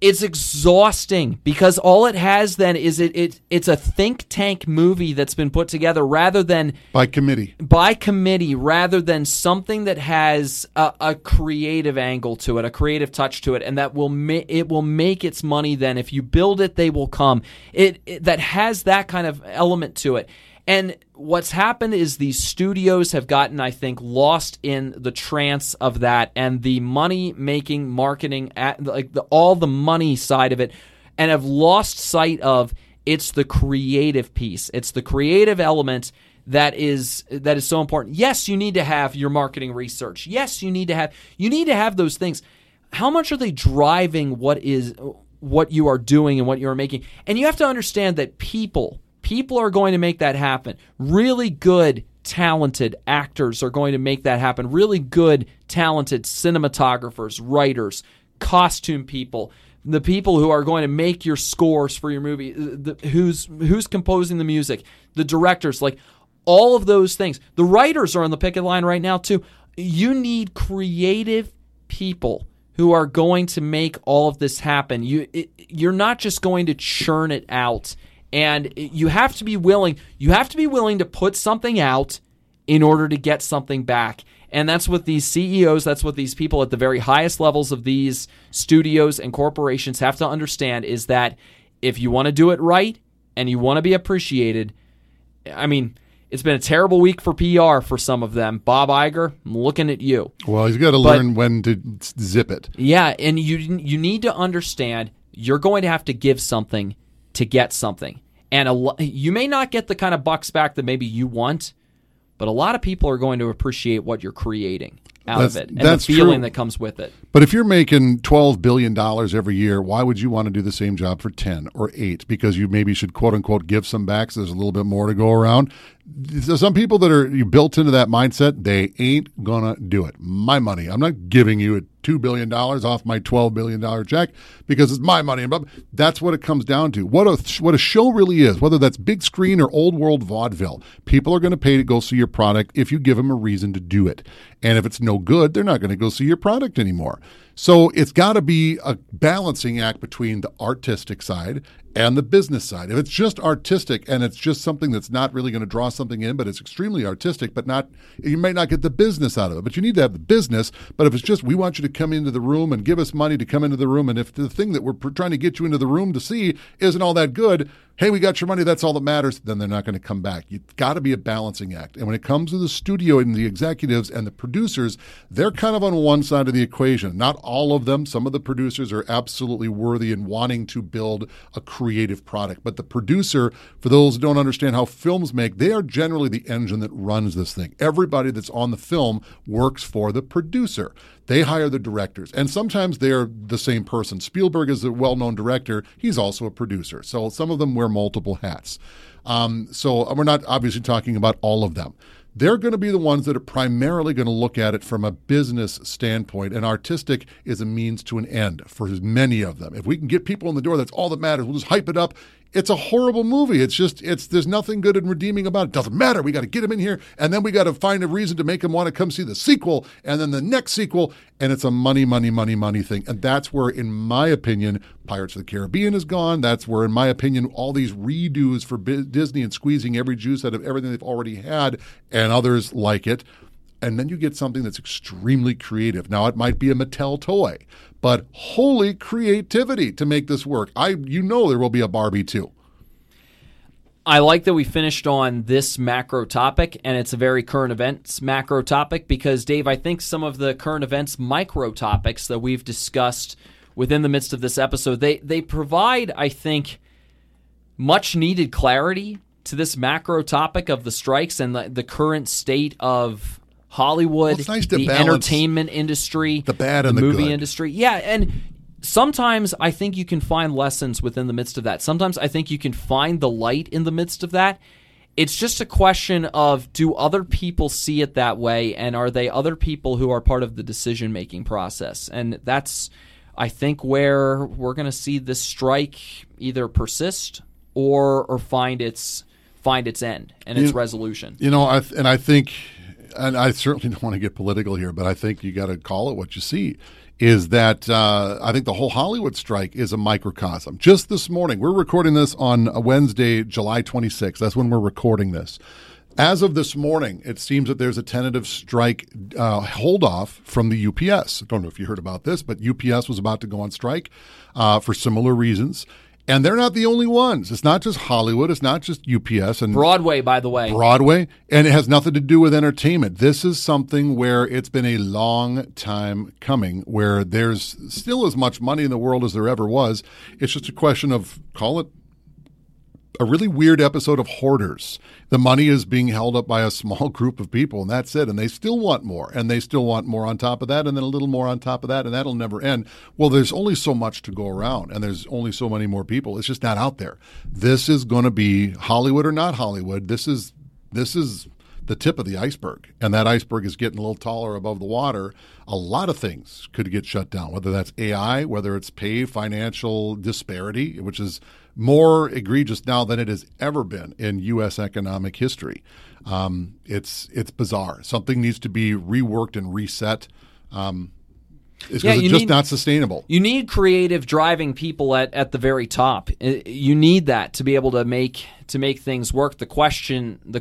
it's exhausting because all it has then is it's a think tank movie that's been put together rather than by committee rather than something that has a creative angle to it, a creative touch to it, and that will make its money. Then if you build it, they will come. It that has that kind of element to it. And what's happened is these studios have gotten, I think, lost in the trance of that and the money-making marketing, all the money side of it, and have lost sight of it's the creative piece. It's the creative element that is so important. Yes, you need to have your marketing research. Yes, you need to have those things. How much are they driving what you are doing and what you are making? And you have to understand that people are going to make that happen. Really good, talented actors are going to make that happen. Really good, talented cinematographers, writers, costume people, the people who are going to make your scores for your movie, who's composing the music, the directors, like all of those things. The writers are on the picket line right now too. You need creative people who are going to make all of this happen. You're not just going to churn it out. And you have to be willing to put something out in order to get something back. And that's what these CEOs, that's what these people at the very highest levels of these studios and corporations have to understand, is that if you want to do it right and you want to be appreciated, I mean, it's been a terrible week for PR for some of them. Bob Iger, I'm looking at you. Well, he's got to learn when to zip it. Yeah, and you need to understand you're going to have to give something to get something. And you may not get the kind of bucks back that maybe you want, but a lot of people are going to appreciate what you're creating out of it and the feeling that comes with it. But if you're making $12 billion every year, why would you want to do the same job for 10 or 8? Because you maybe should, quote-unquote, give some back, so there's a little bit more to go around. So some people that are built into that mindset, they ain't going to do it. My money. I'm not giving you a $2 billion off my $12 billion check because it's my money. That's what it comes down to. What a show really is, whether that's big screen or old world vaudeville, people are going to pay to go see your product if you give them a reason to do it. And if it's no good, they're not going to go see your product anymore. So it's got to be a balancing act between the artistic side and the business side. If it's just artistic and it's just something that's not really going to draw something in, but it's extremely artistic, but not, you might not get the business out of it, but you need to have the business. But if it's just, we want you to come into the room and give us money to come into the room, and if the thing that we're trying to get you into the room to see isn't all that good, hey, we got your money, that's all that matters, then they're not going to come back. You've got to be a balancing act. And when it comes to the studio and the executives and the producers, they're kind of on one side of the equation. Not all of them. Some of the producers are absolutely worthy and wanting to build a creative product. But the producer, for those who don't understand how films make, they are generally the engine that runs this thing. Everybody that's on the film works for the producer. They hire the directors, and sometimes they're the same person. Spielberg is a well-known director. He's also a producer. So some of them wear multiple hats. So we're not obviously talking about all of them. They're going to be the ones that are primarily going to look at it from a business standpoint, and artistic is a means to an end for many of them. If we can get people in the door, that's all that matters. We'll just hype it up. It's a horrible movie. There's nothing good and redeeming about it. Doesn't matter. We got to get him in here, and then we got to find a reason to make him want to come see the sequel, and then the next sequel, and it's a money, money, money, money thing. And that's where, in my opinion, Pirates of the Caribbean is gone. That's where, in my opinion, all these redos for Disney and squeezing every juice out of everything they've already had and others like it. And then you get something that's extremely creative. Now, it might be a Mattel toy, but holy creativity to make this work. There will be a Barbie 2. I like that we finished on this macro topic, and it's a very current events macro topic because, Dave, I think some of the current events micro topics that we've discussed within the midst of this episode, they provide, I think, much-needed clarity to this macro topic of the strikes and the current state of Hollywood, it's nice to the entertainment industry, the bad and the movie good. Industry. Yeah, and sometimes I think you can find lessons within the midst of that. Sometimes I think you can find the light in the midst of that. It's just a question of, do other people see it that way, and are they other people who are part of the decision-making process? And that's, I think, where we're going to see this strike either persist or find its end and its resolution. And I certainly don't want to get political here, but I think you got to call it what you see, is that I think the whole Hollywood strike is a microcosm. Just this morning, we're recording this on a Wednesday, July 26th. That's when we're recording this. As of this morning, it seems that there's a tentative strike hold-off from the UPS. I don't know if you heard about this, but UPS was about to go on strike for similar reasons. And they're not the only ones. It's not just Hollywood. It's not just UPS. And Broadway, by the way. Broadway. And it has nothing to do with entertainment. This is something where it's been a long time coming, where there's still as much money in the world as there ever was. It's just a question of, call it a really weird episode of Hoarders. The money is being held up by a small group of people, and that's it. And they still want more, and they still want more on top of that, and then a little more on top of that, and that'll never end. Well, there's only so much to go around, and there's only so many more people. It's just not out there. This is going to be Hollywood or not Hollywood. This is the tip of the iceberg, and that iceberg is getting a little taller above the water. A lot of things could get shut down, whether that's AI, whether it's pay, financial disparity, which is more egregious now than it has ever been in U.S. economic history. It's bizarre. Something needs to be reworked and reset. It's not sustainable. You need creative driving people at the very top. You need that to be able to make things work. The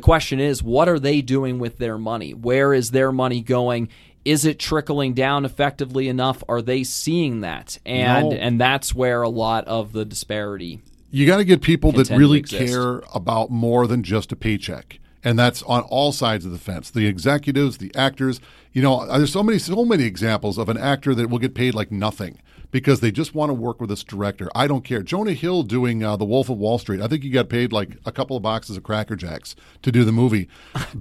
question is, what are they doing with their money? Where is their money going? Is it trickling down effectively enough? Are they seeing that? And that's where a lot of the disparity. You got to get people that really care about more than just a paycheck. And that's on all sides of the fence. The executives, the actors, there's so many examples of an actor that will get paid like nothing because they just want to work with this director. I don't care. Jonah Hill doing The Wolf of Wall Street, I think he got paid like a couple of boxes of Cracker Jacks to do the movie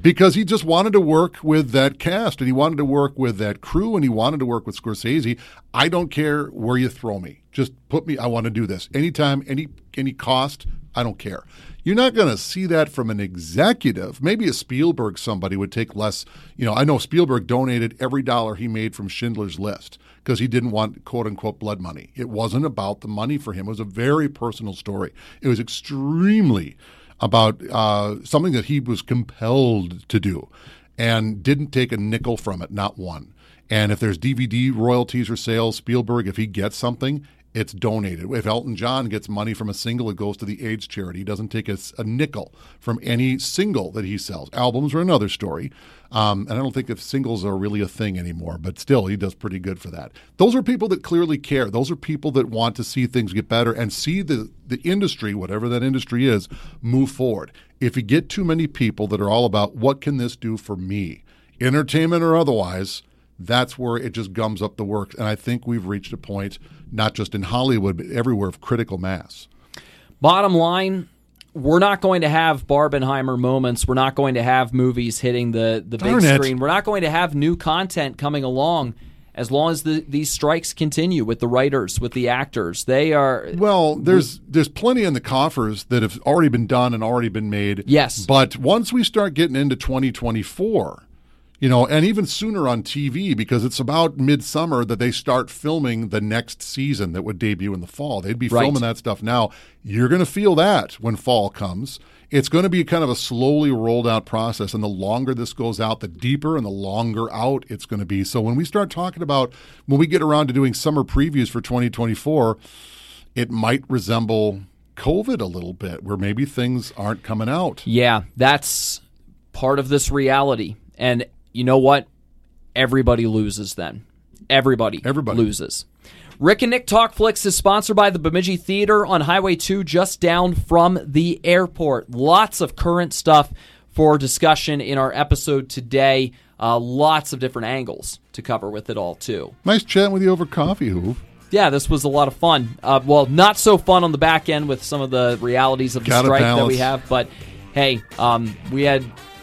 because he just wanted to work with that cast, and he wanted to work with that crew, and he wanted to work with Scorsese. I don't care where you throw me. Just put me, I want to do this. Anytime, any cost, I don't care. You're not going to see that from an executive. Maybe a Spielberg, somebody would take less. I know Spielberg donated every dollar he made from Schindler's List because he didn't want, quote-unquote, blood money. It wasn't about the money for him. It was a very personal story. It was extremely about something that he was compelled to do and didn't take a nickel from it, not one. And if there's DVD royalties or sales, Spielberg, if he gets something, it's donated. If Elton John gets money from a single, it goes to the AIDS charity. He doesn't take a nickel from any single that he sells. Albums are another story. And I don't think if singles are really a thing anymore, but still, he does pretty good for that. Those are people that clearly care. Those are people that want to see things get better and see the industry, whatever that industry is, move forward. If you get too many people that are all about what can this do for me, entertainment or otherwise, that's where it just gums up the works. And I think we've reached a point, not just in Hollywood, but everywhere, of critical mass. Bottom line, we're not going to have Barbenheimer moments. We're not going to have movies hitting the big screen. We're not going to have new content coming along as long as these strikes continue with the writers, with the actors. They are... Well, there's plenty in the coffers that have already been done and already been made. Yes. But once we start getting into 2024... You know, and even sooner on TV, because it's about midsummer that they start filming the next season that would debut in the fall. They'd be filming that stuff now. You're going to feel that when fall comes. It's going to be kind of a slowly rolled out process, and the longer this goes out, the deeper and the longer out it's going to be. So when we start talking about, when we get around to doing summer previews for 2024, it might resemble COVID a little bit, where maybe things aren't coming out. Yeah, that's part of this reality. And you know what? Everybody loses then. Everybody loses. Rick and Nick Talk Flicks is sponsored by the Bemidji Theater on Highway 2, just down from the airport. Lots of current stuff for discussion in our episode today. Lots of different angles to cover with it all, too. Nice chatting with you over coffee, Hoove. Yeah, this was a lot of fun. Well, not so fun on the back end with some of the realities of the strike that we have. But, hey,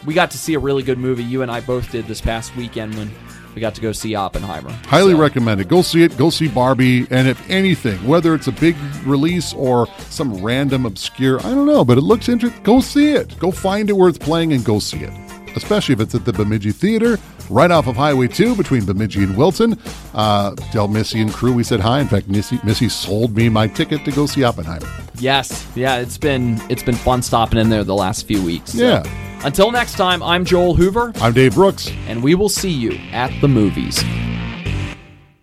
we got to see a really good movie. You and I both did this past weekend when we got to go see Oppenheimer. Highly recommend it. Go see it. Go see Barbie. And if anything, whether it's a big release or some random obscure, I don't know, but it looks interesting, go see it. Go find it where it's playing and go see it. Especially if it's at the Bemidji Theater, right off of Highway 2 between Bemidji and Wilton. Tell Missy and crew we said hi. In fact, Missy sold me my ticket to go see Oppenheimer. Yes. Yeah, it's been fun stopping in there the last few weeks. So. Yeah. Until next time, I'm Joel Hoover. I'm Dave Brooks. And we will see you at the movies.